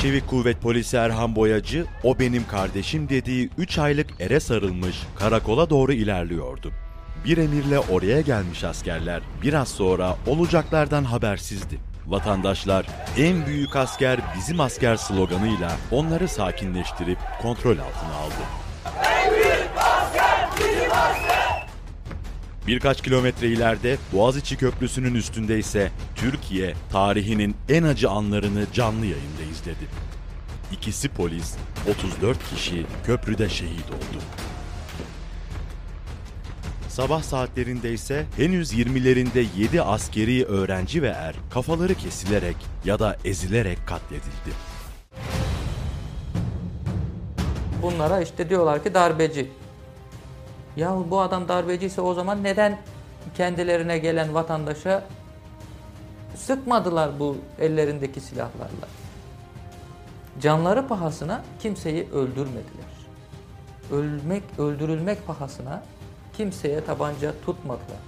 Çevik Kuvvet Polisi Erhan Boyacı, "O benim kardeşim" dediği 3 aylık ere sarılmış, karakola doğru ilerliyordu. Bir emirle oraya gelmiş askerler biraz sonra olacaklardan habersizdi. Vatandaşlar "En büyük asker bizim asker" sloganıyla onları sakinleştirip kontrol altına aldı. En büyük asker bizim asker! Birkaç kilometre ileride Boğaziçi Köprüsü'nün üstünde ise Türkiye tarihinin en acı anlarını canlı yayında izledi. İkisi polis, 34 kişi köprüde şehit oldu. Sabah saatlerinde ise henüz 20'lerinde 7 askeri öğrenci ve er kafaları kesilerek ya da ezilerek katledildi. Bunlara işte diyorlar ki darbeci. Ya bu adam darbeciyse o zaman neden kendilerine gelen vatandaşa sıkmadılar bu ellerindeki silahlarla? Canları pahasına kimseyi öldürmediler. Öldürülmek pahasına kimseye tabanca tutmadılar.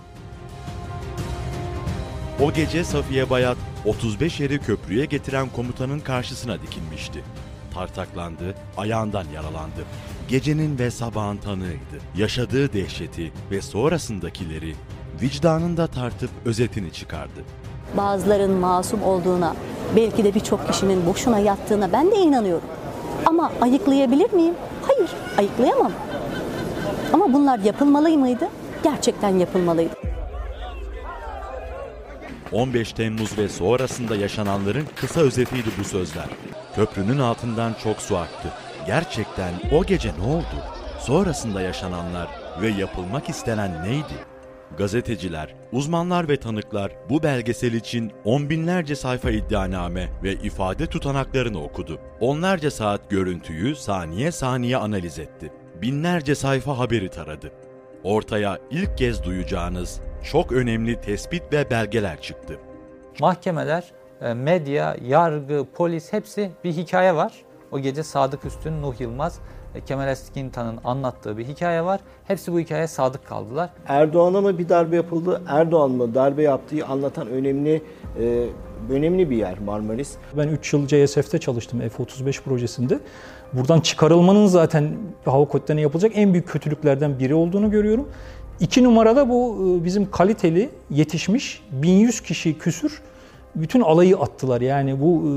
O gece Safiye Bayat, 35 eri köprüye getiren komutanın karşısına dikilmişti. Tartaklandı, ayağından yaralandı. Gecenin ve sabahın tanığıydı. Yaşadığı dehşeti ve sonrasındakileri vicdanında tartıp özetini çıkardı. Bazıların masum olduğuna, belki de birçok kişinin boşuna yattığına ben de inanıyorum. Ama ayıklayabilir miyim? Hayır, ayıklayamam. Ama bunlar yapılmalı mıydı? Gerçekten yapılmalıydı. 15 Temmuz ve sonrasında yaşananların kısa özetiydi bu sözler. Köprünün altından çok su aktı. Gerçekten o gece ne oldu? Sonrasında yaşananlar ve yapılmak istenen neydi? Gazeteciler, uzmanlar ve tanıklar bu belgesel için on binlerce sayfa iddianame ve ifade tutanaklarını okudu. Onlarca saat görüntüyü saniye saniye analiz etti. Binlerce sayfa haberi taradı. Ortaya ilk kez duyacağınız çok önemli tespit ve belgeler çıktı. Mahkemeler, medya, yargı, polis hepsi bir hikaye var. O gece Sadık Üstün, Nuh Yılmaz, Kemal Eskintan'ın anlattığı bir hikaye var. Hepsi bu hikayeye sadık kaldılar. Erdoğan'a mı bir darbe yapıldı, Erdoğan mı darbe yaptığı anlatan önemli bir yer Marmaris. Ben 3 yıl CSF'de çalıştım F-35 projesinde. Buradan çıkarılmanın zaten hava kuvvetlerine yapılacak en büyük kötülüklerden biri olduğunu görüyorum. 2 numarada bu bizim kaliteli yetişmiş 1100 kişi küsür bütün alayı attılar. Yani bu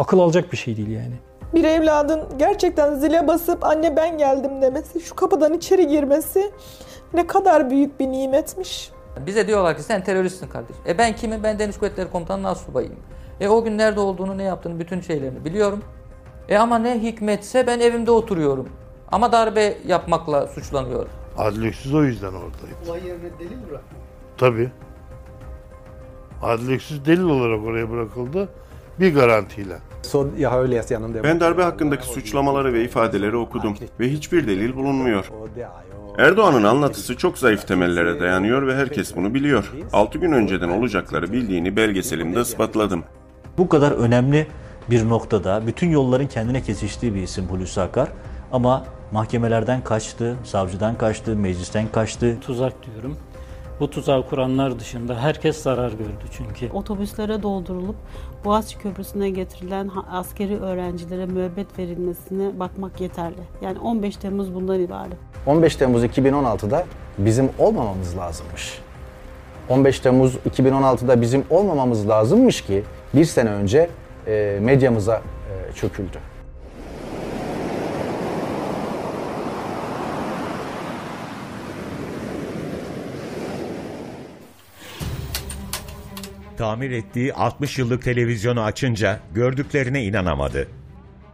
akıl alacak bir şey değil yani. Bir evladın gerçekten zile basıp "anne ben geldim" demesi, şu kapıdan içeri girmesi ne kadar büyük bir nimetmiş. Bize diyorlar ki "sen teröristsin kardeş". Ben kimim? Ben Deniz Kuvvetleri Komutanlığı Astsubayıyım. O gün nerede olduğunu, ne yaptığını, bütün şeylerini biliyorum. Ama ne hikmetse ben evimde oturuyorum. Ama darbe yapmakla suçlanıyorum. Adil Öksüz o yüzden oradaydı. Olay yerine delil bırakıldı. Tabii. Adil Öksüz delil olarak oraya bırakıldı. Bir garantiyle. Ben darbe hakkındaki suçlamaları ve ifadeleri okudum ve hiçbir delil bulunmuyor. Erdoğan'ın anlatısı çok zayıf temellere dayanıyor ve herkes bunu biliyor. 6 gün önceden olacakları bildiğini belgeselimde ispatladım. Bu kadar önemli bir noktada bütün yolların kendine kesiştiği bir isim Hulusi Akar ama mahkemelerden kaçtı, savcıdan kaçtı, meclisten kaçtı. Tuzak diyorum. Bu tuzağı kuranlar dışında herkes zarar gördü çünkü. Otobüslere doldurulup Boğaziçi Köprüsü'ne getirilen askeri öğrencilere müebbet verilmesine bakmak yeterli. Yani 15 Temmuz bundan ibaret. 15 Temmuz 2016'da bizim olmamamız lazımmış. 15 Temmuz 2016'da bizim olmamamız lazımmış ki bir sene önce medyamıza çöküldü. Tamir ettiği 60 yıllık televizyonu açınca gördüklerine inanamadı.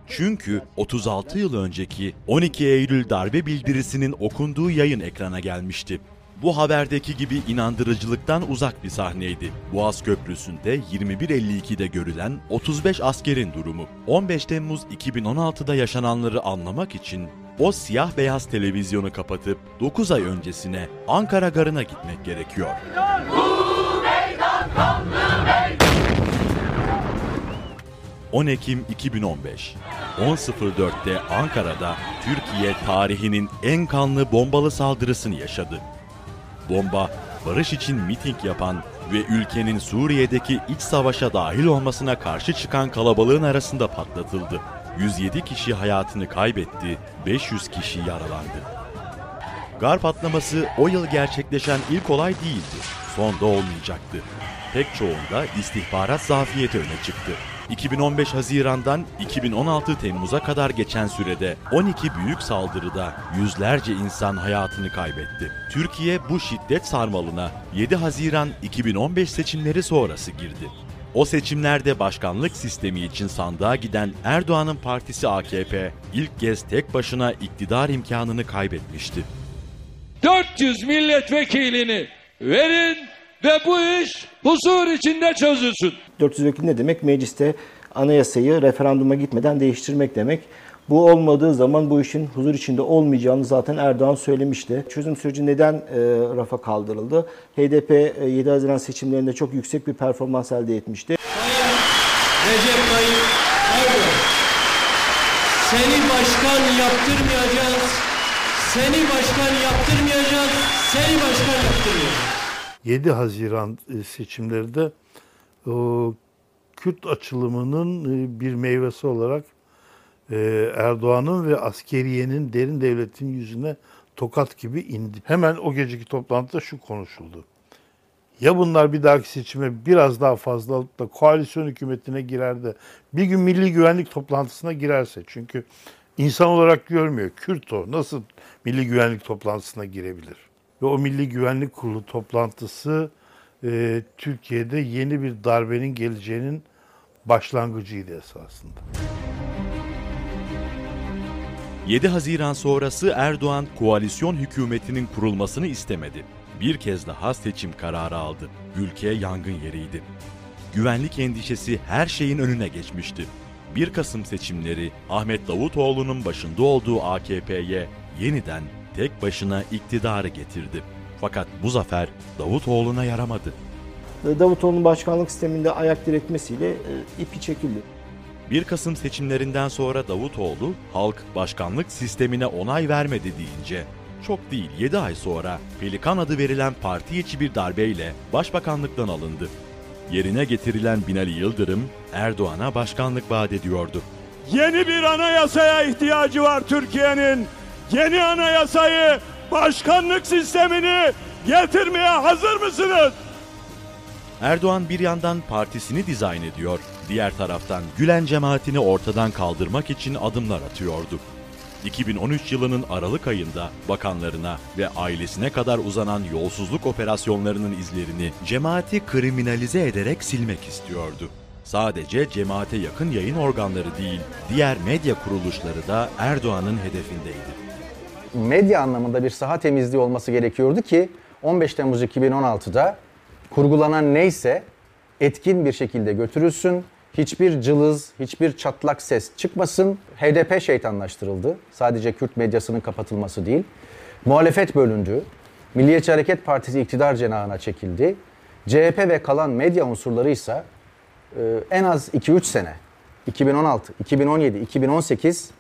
Çünkü 36 yıl önceki 12 Eylül darbe bildirisinin okunduğu yayın ekrana gelmişti. Bu haberdeki gibi inandırıcılıktan uzak bir sahneydi. Boğaz Köprüsü'nde 21.52'de görülen 35 askerin durumu. 15 Temmuz 2016'da yaşananları anlamak için o siyah beyaz televizyonu kapatıp 9 ay öncesine Ankara Garı'na gitmek gerekiyor. Bu meydan kanlı meydan. 10 Ekim 2015, 10.04'te Ankara'da Türkiye tarihinin en kanlı bombalı saldırısını yaşadı. Bomba, barış için miting yapan ve ülkenin Suriye'deki iç savaşa dahil olmasına karşı çıkan kalabalığın arasında patlatıldı. 107 kişi hayatını kaybetti, 500 kişi yaralandı. Gar patlaması o yıl gerçekleşen ilk olay değildi, son da olmayacaktı. Pek çoğunda istihbarat zafiyeti öne çıktı. 2015 Haziran'dan 2016 Temmuz'a kadar geçen sürede 12 büyük saldırıda yüzlerce insan hayatını kaybetti. Türkiye bu şiddet sarmalına 7 Haziran 2015 seçimleri sonrası girdi. O seçimlerde başkanlık sistemi için sandığa giden Erdoğan'ın partisi AKP ilk kez tek başına iktidar imkanını kaybetmişti. 400 milletvekilini verin ve bu iş huzur içinde çözülsün. 400 vekil ne demek? Mecliste anayasayı referanduma gitmeden değiştirmek demek. Bu olmadığı zaman bu işin huzur içinde olmayacağını zaten Erdoğan söylemişti. Çözüm süreci neden rafa kaldırıldı? HDP 7 Haziran seçimlerinde çok yüksek bir performans elde etmişti. Recep Tayyip Erdoğan, seni başkan yaptırmayacağız, seni başkan yaptırmayacağız, seni başkan yaptırmayacağız. 7 Haziran seçimlerinde Kürt açılımının bir meyvesi olarak Erdoğan'ın ve askeriyenin derin devletin yüzüne tokat gibi indi. Hemen o geceki toplantıda şu konuşuldu. Ya bunlar bir dahaki seçime biraz daha fazla alıp da koalisyon hükümetine girer de bir gün milli güvenlik toplantısına girerse. Çünkü insan olarak görmüyor. Kürt o. Nasıl milli güvenlik toplantısına girebilir? Ve o Milli Güvenlik Kurulu toplantısı Türkiye'de yeni bir darbenin geleceğinin başlangıcıydı esasında. 7 Haziran sonrası Erdoğan koalisyon hükümetinin kurulmasını istemedi. Bir kez daha seçim kararı aldı. Ülke yangın yeriydi. Güvenlik endişesi her şeyin önüne geçmişti. 1 Kasım seçimleri Ahmet Davutoğlu'nun başında olduğu AKP'ye yeniden tek başına iktidarı getirdi. Fakat bu zafer Davutoğlu'na yaramadı. Davutoğlu'nun başkanlık sisteminde ayak diretmesiyle ipi çekildi. 1 Kasım seçimlerinden sonra Davutoğlu, halk başkanlık sistemine onay vermedi deyince, çok değil 7 ay sonra Pelikan adı verilen parti içi bir darbeyle başbakanlıktan alındı. Yerine getirilen Binali Yıldırım, Erdoğan'a başkanlık vaat ediyordu. Yeni bir anayasaya ihtiyacı var Türkiye'nin. Yeni anayasayı, başkanlık sistemini getirmeye hazır mısınız? Erdoğan bir yandan partisini dizayn ediyor, diğer taraftan Gülen cemaatini ortadan kaldırmak için adımlar atıyordu. 2013 yılının Aralık ayında bakanlarına ve ailesine kadar uzanan yolsuzluk operasyonlarının izlerini cemaati kriminalize ederek silmek istiyordu. Sadece cemaate yakın yayın organları değil, diğer medya kuruluşları da Erdoğan'ın hedefindeydi. Medya anlamında bir saha temizliği olması gerekiyordu ki 15 Temmuz 2016'da kurgulanan neyse etkin bir şekilde götürülsün, hiçbir cılız, hiçbir çatlak ses çıkmasın. HDP şeytanlaştırıldı, sadece Kürt medyasının kapatılması değil. Muhalefet bölündü, Milliyetçi Hareket Partisi iktidar cenahına çekildi. CHP ve kalan medya unsurları ise en az 2-3 sene, 2016, 2017, 2018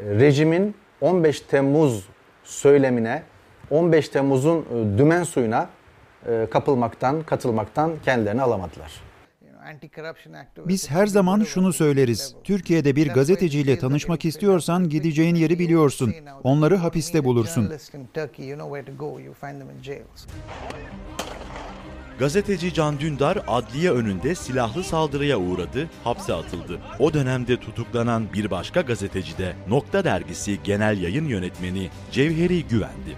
rejimin 15 Temmuz söylemine, 15 Temmuz'un dümen suyuna katılmaktan kendilerini alamadılar. Biz her zaman şunu söyleriz. Türkiye'de bir gazeteciyle tanışmak istiyorsan gideceğin yeri biliyorsun. Onları hapiste bulursun. Gazeteci Can Dündar adliye önünde silahlı saldırıya uğradı, hapse atıldı. O dönemde tutuklanan bir başka gazeteci de Nokta Dergisi Genel Yayın Yönetmeni Cevheri Güvendi.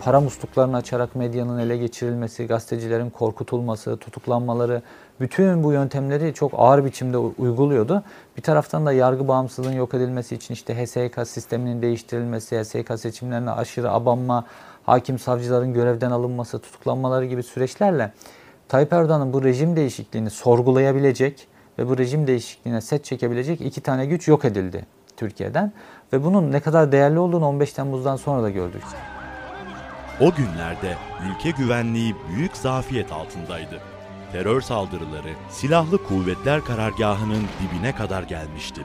Para musluklarını açarak medyanın ele geçirilmesi, gazetecilerin korkutulması, tutuklanmaları, bütün bu yöntemleri çok ağır biçimde uyguluyordu. Bir taraftan da yargı bağımsızlığının yok edilmesi için işte HSK sisteminin değiştirilmesi, HSK seçimlerine aşırı abanma, hakim savcıların görevden alınması, tutuklanmaları gibi süreçlerle Tayyip Erdoğan'ın bu rejim değişikliğini sorgulayabilecek ve bu rejim değişikliğine set çekebilecek 2 tane güç yok edildi Türkiye'den. Ve bunun ne kadar değerli olduğunu 15 Temmuz'dan sonra da gördük. O günlerde ülke güvenliği büyük zafiyet altındaydı. Terör saldırıları silahlı kuvvetler karargahının dibine kadar gelmişti.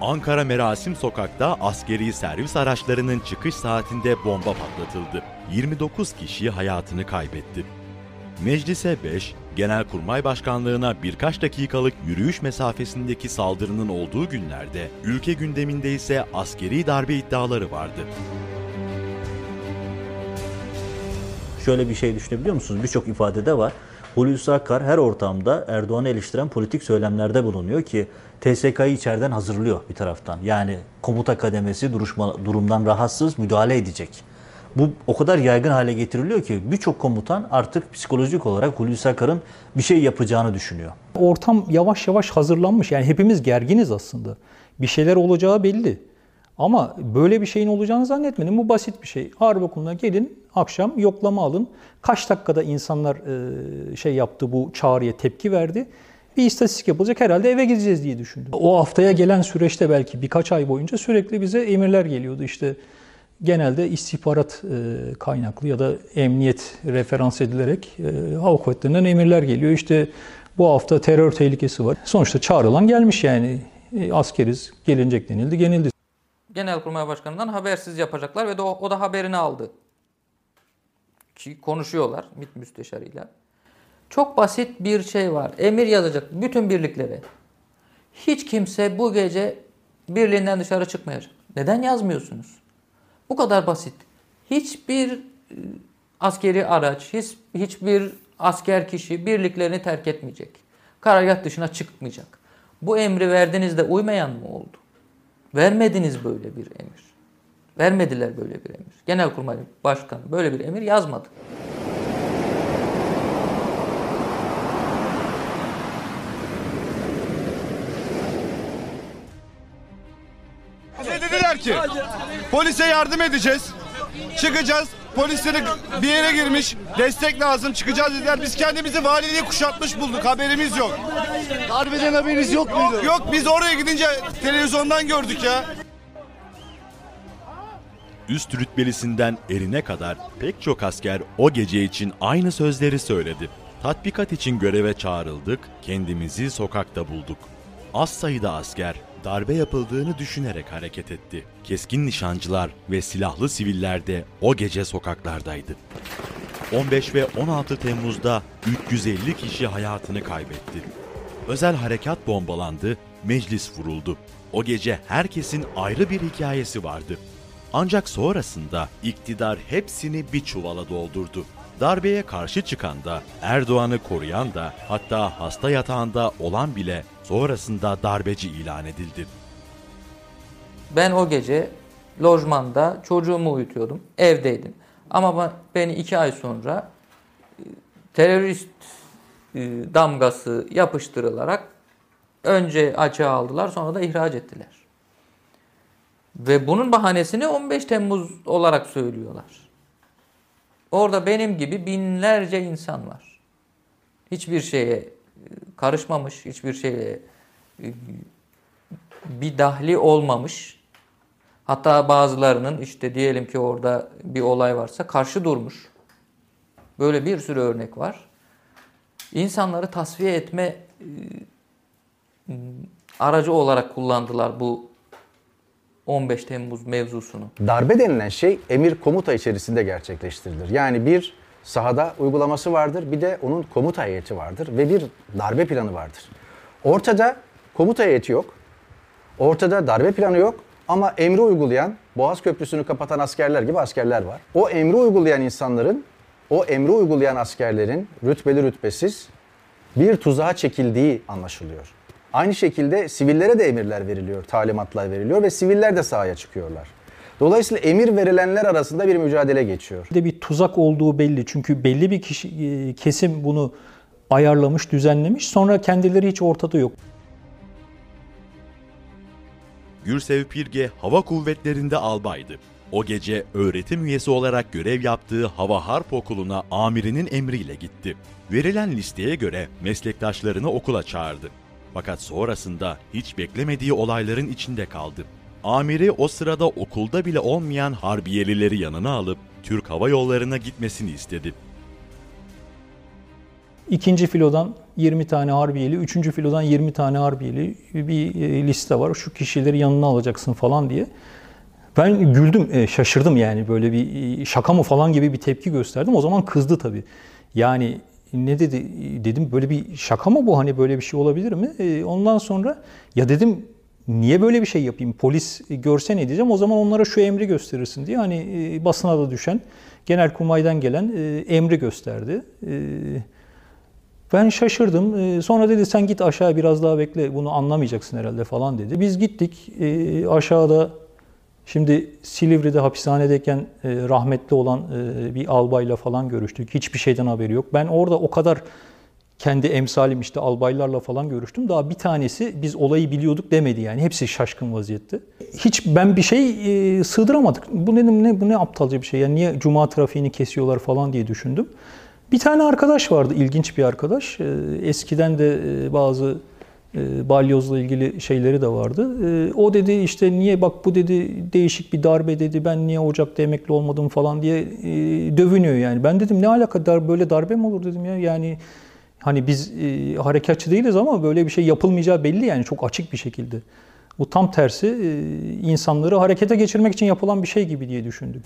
Ankara Merasim Sokak'ta askeri servis araçlarının çıkış saatinde bomba patlatıldı. 29 kişi hayatını kaybetti. Meclise 5, Genelkurmay Başkanlığı'na birkaç dakikalık yürüyüş mesafesindeki saldırının olduğu günlerde ülke gündeminde ise askeri darbe iddiaları vardı. Şöyle bir şey düşünebiliyor musunuz? Birçok ifadede var. Hulusi Akar her ortamda Erdoğan'ı eleştiren politik söylemlerde bulunuyor ki TSK'yı içeriden hazırlıyor bir taraftan. Yani komuta kademesi durumdan rahatsız, müdahale edecek. Bu o kadar yaygın hale getiriliyor ki birçok komutan artık psikolojik olarak Hulusi Akar'ın bir şey yapacağını düşünüyor. Ortam yavaş yavaş hazırlanmış. Yani hepimiz gerginiz aslında. Bir şeyler olacağı belli. Ama böyle bir şeyin olacağını zannetmedim. Bu basit bir şey. Harp okuluna gelin, akşam yoklama alın. Kaç dakikada insanlar şey yaptı, bu çağrıya tepki verdi. Bir istatistik yapılacak, herhalde eve gideceğiz diye düşündüm. O haftaya gelen süreçte belki birkaç ay boyunca sürekli bize emirler geliyordu. İşte genelde istihbarat kaynaklı ya da emniyet referans edilerek Hava Kuvvetleri'nden emirler geliyor. İşte bu hafta terör tehlikesi var. Sonuçta çağrılan gelmiş yani. Askeriz, gelinecek denildi, genildi. Genelkurmay Başkanı'ndan habersiz yapacaklar ve de o da haberini aldı. Ki konuşuyorlar MİT müsteşarıyla. Çok basit bir şey var. Emir yazacak bütün birliklere. Hiç kimse bu gece birliğinden dışarı çıkmayacak. Neden yazmıyorsunuz? Bu kadar basit. Hiçbir askeri araç, hiçbir asker kişi birliklerini terk etmeyecek. Karargah dışına çıkmayacak. Bu emri verdiğinizde uymayan mı oldu? Vermediniz böyle bir emir. Vermediler böyle bir emir. Genelkurmay Başkanı böyle bir emir yazmadı. Ne dediler ki? Polise yardım edeceğiz. Çıkacağız. Polislerin bir yere girmiş. Destek lazım. Çıkacağız dediler. Biz kendimizi valiliği kuşatmış bulduk. Haberimiz yok. Harbiden haberiniz yok muydu? Yok. Biz oraya gidince televizyondan gördük ya. Üst rütbelisinden erine kadar pek çok asker o gece için aynı sözleri söyledi. Tatbikat için göreve çağrıldık. Kendimizi sokakta bulduk. Az sayıda asker darbe yapıldığını düşünerek hareket etti. Keskin nişancılar ve silahlı siviller de o gece sokaklardaydı. 15 ve 16 Temmuz'da 350 kişi hayatını kaybetti. Özel harekat bombalandı, meclis vuruldu. O gece herkesin ayrı bir hikayesi vardı. Ancak sonrasında iktidar hepsini bir çuvala doldurdu. Darbeye karşı çıkan da, Erdoğan'ı koruyan da, hatta hasta yatağında olan bile sonrasında darbeci ilan edildi. Ben o gece lojmanda çocuğumu uyutuyordum, evdeydim. Ama beni 2 ay sonra terörist damgası yapıştırılarak önce açığa aldılar, sonra da ihraç ettiler. Ve bunun bahanesini 15 Temmuz olarak söylüyorlar. Orada benim gibi binlerce insan var. Hiçbir şeye karışmamış, hiçbir şeye bir dahli olmamış. Hatta bazılarının işte diyelim ki orada bir olay varsa karşı durmuş. Böyle bir sürü örnek var. İnsanları tasfiye etme aracı olarak kullandılar bu 15 Temmuz mevzusunu. Darbe denilen şey emir komuta içerisinde gerçekleştirilir. Yani bir sahada uygulaması vardır, bir de onun komuta heyeti vardır ve bir darbe planı vardır. Ortada komuta heyeti yok, ortada darbe planı yok ama emri uygulayan, Boğaz Köprüsü'nü kapatan askerler gibi askerler var. O emri uygulayan insanların, o emri uygulayan askerlerin rütbeli rütbesiz bir tuzağa çekildiği anlaşılıyor. Aynı şekilde sivillere de emirler veriliyor, talimatlar veriliyor ve siviller de sahaya çıkıyorlar. Dolayısıyla emir verilenler arasında bir mücadele geçiyor. Bir tuzak olduğu belli çünkü belli bir kesim bunu ayarlamış, düzenlemiş. Sonra kendileri hiç ortada yok. Gürsev Pirge Hava Kuvvetleri'nde albaydı. O gece öğretim üyesi olarak görev yaptığı Hava Harp Okulu'na amirinin emriyle gitti. Verilen listeye göre meslektaşlarını okula çağırdı. Fakat sonrasında hiç beklemediği olayların içinde kaldı. Amiri o sırada okulda bile olmayan harbiyelileri yanına alıp Türk Hava Yolları'na gitmesini istedi. 2. filodan 20 tane harbiyeli, 3. filodan 20 tane harbiyeli bir liste var. Şu kişileri yanına alacaksın falan diye. Ben güldüm, şaşırdım yani böyle bir şaka mı falan gibi bir tepki gösterdim. O zaman kızdı tabii. Yani ne dedi? Dedim böyle bir şaka mı bu? Hani böyle bir şey olabilir mi? Ondan sonra ya dedim niye böyle bir şey yapayım? Polis görse ne diyeceğim? O zaman onlara şu emri gösterirsin diye hani basına da düşen Genelkurmay'dan gelen emri gösterdi. Ben şaşırdım. Sonra dedi sen git aşağı biraz daha bekle, bunu anlamayacaksın herhalde falan dedi. Biz gittik aşağıda. Şimdi Silivri'de hapishanedeyken rahmetli olan bir albayla falan görüştük. Hiçbir şeyden haberi yok. Ben orada o kadar kendi emsalim işte albaylarla falan görüştüm. Daha bir tanesi biz olayı biliyorduk demedi yani. Hepsi şaşkın vaziyette. Hiç ben bir şey sığdıramadık. Bu dedim ne, bu ne aptalca bir şey. Yani niye cuma trafiğini kesiyorlar falan diye düşündüm. Bir tane arkadaş vardı, ilginç bir arkadaş. Eskiden de bazı balyozla ilgili şeyleri de vardı. O dedi işte niye bak bu dedi değişik bir darbe dedi, ben niye Ocak'ta emekli olmadım falan diye dövünüyor yani. Ben dedim ne alaka, böyle darbe mi olur dedim ya. Yani hani biz harekatçı değiliz ama böyle bir şey yapılmayacağı belli yani, çok açık bir şekilde. Bu tam tersi insanları harekete geçirmek için yapılan bir şey gibi diye düşündük.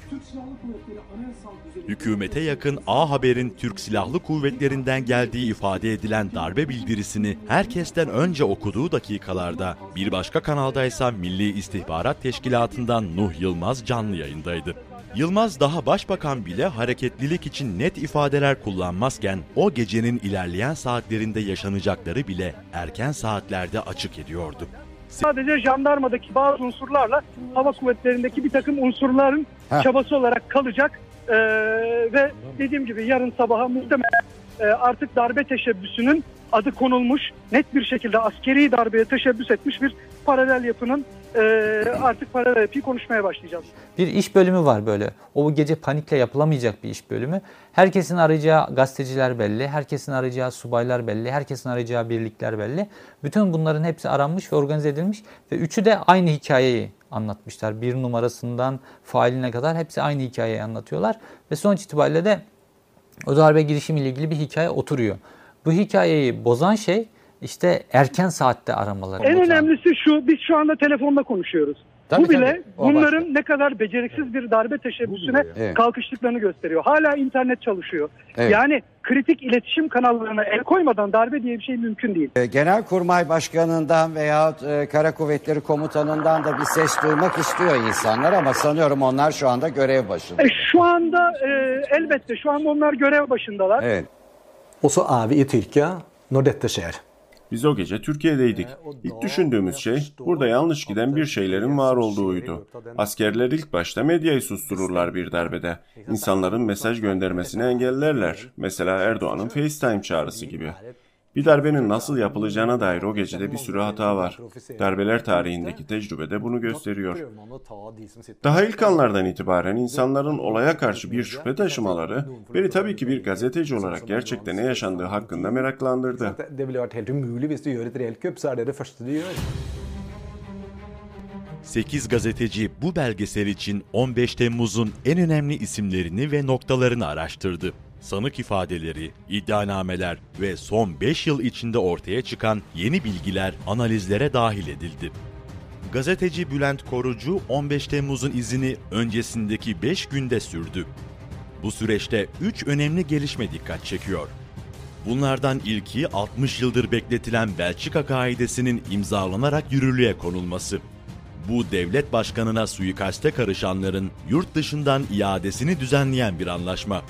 Hükümete yakın A Haber'in Türk Silahlı Kuvvetleri'nden geldiği ifade edilen darbe bildirisini herkesten önce okuduğu dakikalarda bir başka kanaldaysa Milli İstihbarat Teşkilatı'ndan Nuh Yılmaz canlı yayındaydı. Yılmaz daha başbakan bile hareketlilik için net ifadeler kullanmazken o gecenin ilerleyen saatlerinde yaşanacakları bile erken saatlerde açık ediyordu. Sadece jandarmadaki bazı unsurlarla hava kuvvetlerindeki bir takım unsurların çabası olarak kalacak. Ve dediğim gibi yarın sabaha muhtemelen artık darbe teşebbüsünün adı konulmuş, net bir şekilde askeri darbeye teşebbüs etmiş bir paralel yapının artık paralel yapıyı konuşmaya başlayacağız. Bir iş bölümü var böyle. O gece panikle yapılamayacak bir iş bölümü. Herkesin arayacağı gazeteciler belli, herkesin arayacağı subaylar belli, herkesin arayacağı birlikler belli. Bütün bunların hepsi aranmış ve organize edilmiş ve üçü de aynı hikayeyi anlatmışlar. Bir numarasından failine kadar hepsi aynı hikayeyi anlatıyorlar ve sonuç itibariyle de o darbe girişimiyle ilgili bir hikaye oturuyor. Bu hikayeyi bozan şey işte erken saatte aramaları. En önemlisi şu, biz şu anda telefonla konuşuyoruz. Tabii, bu bile bunların başka ne kadar beceriksiz bir darbe teşebbüsüne kalkıştıklarını gösteriyor. Hala internet çalışıyor. Evet. Yani kritik iletişim kanallarına el koymadan darbe diye bir şey mümkün değil. Genelkurmay Başkanı'ndan veyahut Kara Kuvvetleri Komutanı'ndan da bir ses duymak istiyor insanlar ama sanıyorum onlar şu anda görev başında. Şu anda elbette şu anda onlar görev başındalar. Evet. O so abi i Türkiye, no detta sker. Biz o gece Türkiye'deydik. İlk düşündüğümüz şey burada yanlış giden bir şeylerin var olduğuydu. Askerler ilk başta medyayı sustururlar bir darbede. İnsanların mesaj göndermesini engellerler. Mesela Erdoğan'ın FaceTime çağrısı gibi. Bir darbenin nasıl yapılacağına dair o gecede bir sürü hata var. Darbeler tarihindeki tecrübede bunu gösteriyor. Daha ilk anlardan itibaren insanların olaya karşı bir şüphe taşımaları beni tabii ki bir gazeteci olarak gerçekte ne yaşandığı hakkında meraklandırdı. Sekiz gazeteci bu belgesel için 15 Temmuz'un en önemli isimlerini ve noktalarını araştırdı. Sanık ifadeleri, iddianameler ve son 5 yıl içinde ortaya çıkan yeni bilgiler analizlere dahil edildi. Gazeteci Bülent Korucu 15 Temmuz'un izini öncesindeki 5 günde sürdü. Bu süreçte 3 önemli gelişme dikkat çekiyor. Bunlardan ilki 60 yıldır bekletilen Belçika kaidesinin imzalanarak yürürlüğe konulması. Bu devlet başkanına suikaste karışanların yurt dışından iadesini düzenleyen bir anlaşma.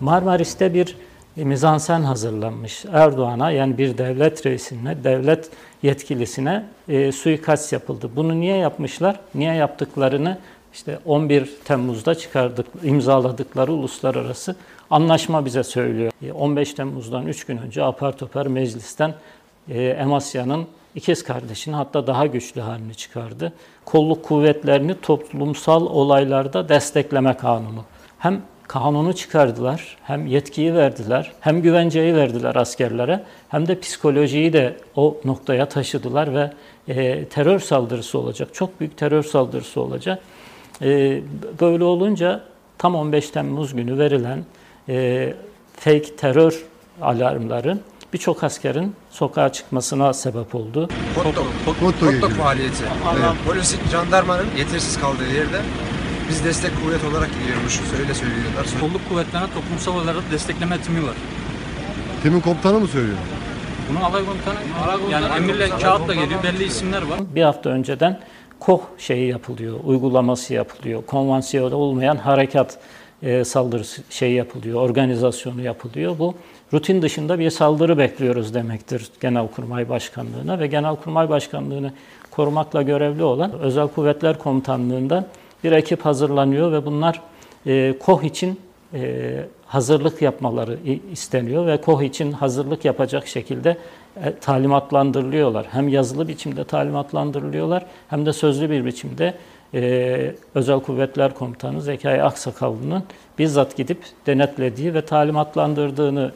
Marmaris'te bir mizansen hazırlanmış. Erdoğan'a yani bir devlet reisine, devlet yetkilisine suikast yapıldı. Bunu niye yapmışlar? Niye yaptıklarını işte 11 Temmuz'da imzaladıkları uluslararası anlaşma bize söylüyor. 15 Temmuz'dan 3 gün önce apar topar meclisten Emasya'nın ikiz kardeşini hatta daha güçlü halini çıkardı. Kolluk kuvvetlerini toplumsal olaylarda destekleme kanunu. Hem kanunu çıkardılar, hem yetkiyi verdiler, hem güvenceyi verdiler askerlere, hem de psikolojiyi de o noktaya taşıdılar ve terör saldırısı olacak, çok büyük terör saldırısı olacak. Böyle olunca tam 15 Temmuz günü verilen fake terör alarmları birçok askerin sokağa çıkmasına sebep oldu. Hotlok faaliyeti, polisin, jandarmanın yetersiz kaldığı yerde biz destek kuvvet olarak giriyormuşuz, öyle söylüyorlar. Kolluk kuvvetlerine toplumsal olarak destekleme etimi var. Kimin komutanı mı söylüyor? Bunu alay komutanı yani emirle kağıtla geliyor. Belli isimler var. Bir hafta önceden KOH şeyi yapılıyor, uygulaması yapılıyor. Konvansiyonel olmayan harekat saldırısı şey yapılıyor, organizasyonu yapılıyor. Bu rutin dışında bir saldırı bekliyoruz demektir Genelkurmay Başkanlığı'na ve Genelkurmay Başkanlığı'nı korumakla görevli olan Özel Kuvvetler Komutanlığı'ndan bir ekip hazırlanıyor ve bunlar KOH için hazırlık yapmaları isteniyor ve KOH için hazırlık yapacak şekilde talimatlandırılıyorlar. Hem yazılı biçimde talimatlandırılıyorlar hem de sözlü bir biçimde Özel Kuvvetler Komutanı Zekai Aksakallı'nın bizzat gidip denetlediği ve talimatlandırdığını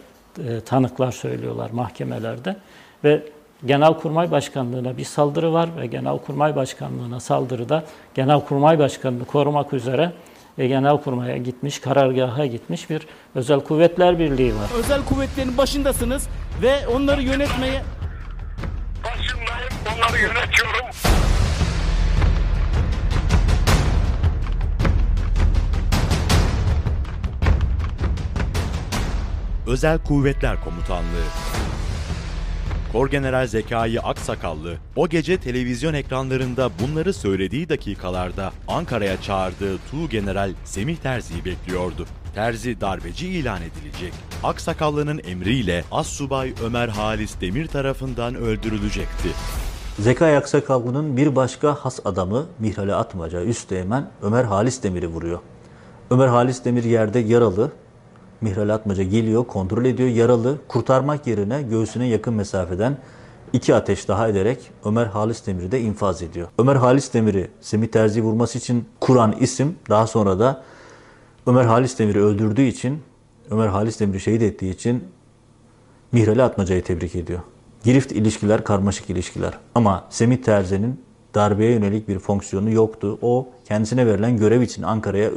tanıklar söylüyorlar mahkemelerde. Ve Genelkurmay Başkanlığı'na bir saldırı var ve Genelkurmay Başkanlığı'na saldırıda Genelkurmay Başkanı'nı korumak üzere Genelkurmay'a gitmiş, karargaha gitmiş bir Özel Kuvvetler Birliği var. Özel kuvvetlerin başındasınız ve onları yönetmeye... Başındayım, onları yönetiyorum. Özel Kuvvetler Komutanlığı. Korgeneral Zekai Aksakallı, o gece televizyon ekranlarında bunları söylediği dakikalarda Ankara'ya çağırdığı Tuğgeneral Semih Terzi'yi bekliyordu. Terzi darbeci ilan edilecek. Aksakallı'nın emriyle Astsubay Ömer Halis Demir tarafından öldürülecekti. Zekai Aksakallı'nın bir başka has adamı Mihrali Atmaca, üsteğmen Ömer Halis Demir'i vuruyor. Ömer Halis Demir yerde yaralı. Mihrali Atmaca geliyor, kontrol ediyor, yaralı. Kurtarmak yerine göğsüne yakın mesafeden iki ateş daha ederek Ömer Halis Demir'i de infaz ediyor. Ömer Halis Demir'i Semih Terzi'yi vurması için kuran isim, daha sonra da Ömer Halis Demir'i öldürdüğü için, Ömer Halis Demir'i şehit ettiği için Mihrali Atmaca'yı tebrik ediyor. Girift ilişkiler, karmaşık ilişkiler. Ama Semih Terzi'nin darbeye yönelik bir fonksiyonu yoktu. O kendisine verilen görev için Ankara'ya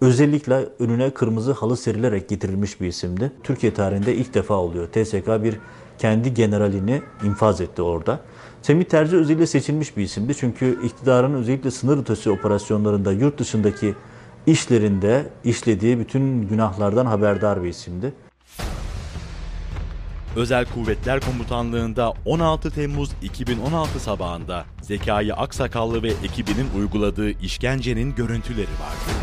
özellikle önüne kırmızı halı serilerek getirilmiş bir isimdi. Türkiye tarihinde ilk defa oluyor. TSK bir kendi generalini infaz etti orada. Semih Terzi özellikle seçilmiş bir isimdi. Çünkü iktidarın özellikle sınır ötesi operasyonlarında, yurt dışındaki işlerinde işlediği bütün günahlardan haberdar bir isimdi. Özel Kuvvetler Komutanlığı'nda 16 Temmuz 2016 sabahında Zekai Aksakallı ve ekibinin uyguladığı işkencenin görüntüleri vardı.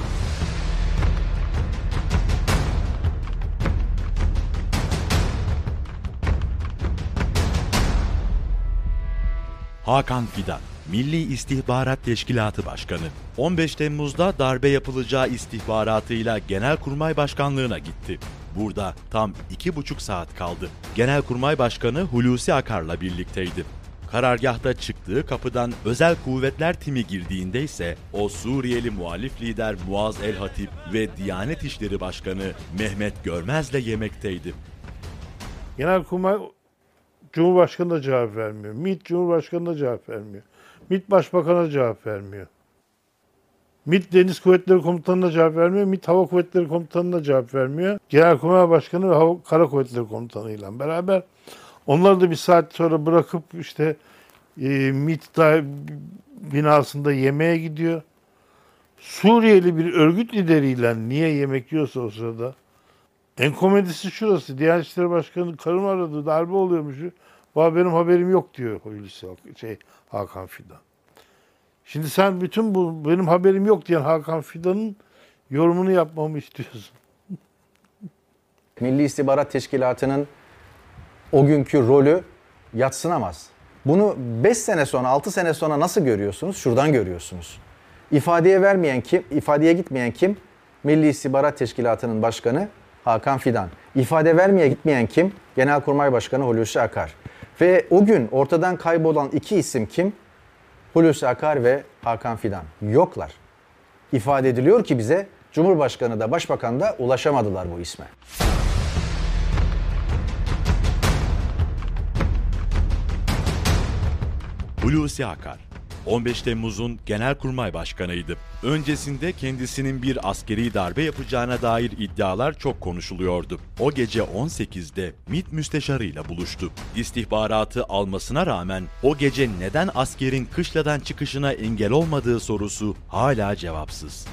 Hakan Fidan, Milli İstihbarat Teşkilatı Başkanı. 15 Temmuz'da darbe yapılacağı istihbaratıyla Genelkurmay Başkanlığı'na gitti. Burada tam 2,5 saat kaldı. Genelkurmay Başkanı Hulusi Akar'la birlikteydi. Karargâhta çıktığı kapıdan Özel Kuvvetler Timi girdiğinde ise o Suriyeli muhalif lider Muaz El-Hatip ve Diyanet İşleri Başkanı Mehmet Görmez'le yemekteydi. Genelkurmay... Cumhurbaşkanı da cevap vermiyor. MİT Cumhurbaşkanı da cevap vermiyor. MİT Başbakan'a cevap vermiyor. MİT Deniz Kuvvetleri Komutanı'na cevap vermiyor. MİT Hava Kuvvetleri Komutanı'na cevap vermiyor. Genelkurmay Başkanı ve Kara Kuvvetleri Komutanı'yla beraber. Onları da bir saat sonra bırakıp işte MİT binasında yemeğe gidiyor. Suriyeli bir örgüt lideriyle niye yemek yiyorsa o sırada. En komedisi şurası. Diyanet İşleri Başkanı karım aradı, darbe oluyormuş. Valla benim haberim yok diyor Hakan Fidan. Şimdi sen bütün bu benim haberim yok diyen Hakan Fidan'ın yorumunu yapmamı istiyorsun. Milli İstihbarat Teşkilatı'nın o günkü rolü yadsınamaz. Bunu 5 sene sonra, 6 sene sonra nasıl görüyorsunuz? Şuradan görüyorsunuz. İfadeye gitmeyen kim? Milli İstihbarat Teşkilatı'nın başkanı Hakan Fidan. İfade vermeye gitmeyen kim? Genelkurmay Başkanı Hulusi Akar. Ve o gün ortadan kaybolan iki isim kim? Hulusi Akar ve Hakan Fidan. Yoklar. İfade ediliyor ki bize Cumhurbaşkanı da Başbakan da ulaşamadılar bu isme. Hulusi Akar 15 Temmuz'un Genelkurmay Başkanı'ydı. Öncesinde kendisinin bir askeri darbe yapacağına dair iddialar çok konuşuluyordu. O gece 18'de MİT müsteşarıyla buluştu. İstihbaratı almasına rağmen o gece neden askerin kışladan çıkışına engel olmadığı sorusu hala cevapsız.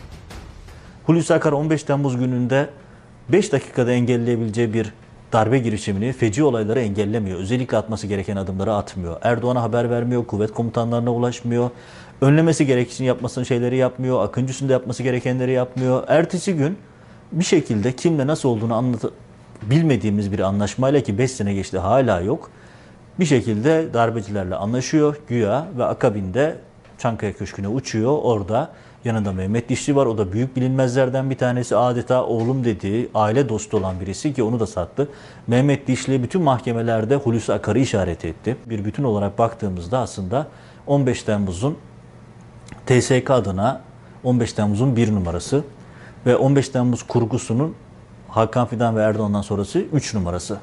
Hulusi Akar 15 Temmuz gününde 5 dakikada engelleyebileceği bir darbe girişimini, feci olayları engellemiyor. Özellikle atması gereken adımları atmıyor. Erdoğan'a haber vermiyor, kuvvet komutanlarına ulaşmıyor. Önlemesi gerektiğini yapmasını şeyleri yapmıyor. Akıncı Üssü'nde yapması gerekenleri yapmıyor. Ertesi gün bir şekilde kimle nasıl olduğunu bilmediğimiz bir anlaşmayla ki 5 sene geçti hala yok. Bir şekilde darbecilerle anlaşıyor güya ve akabinde Çankaya Köşkü'ne uçuyor. Orada yanında Mehmet Dişli var. O da büyük bilinmezlerden bir tanesi. Adeta oğlum dediği, aile dostu olan birisi ki onu da sattı. Mehmet Dişli bütün mahkemelerde Hulusi Akar'ı işaret etti. Bir bütün olarak baktığımızda aslında 15 Temmuz'un TSK adına 15 Temmuz'un bir numarası ve 15 Temmuz kurgusunun Hakan Fidan ve Erdoğan'dan sonrası 3 numarası.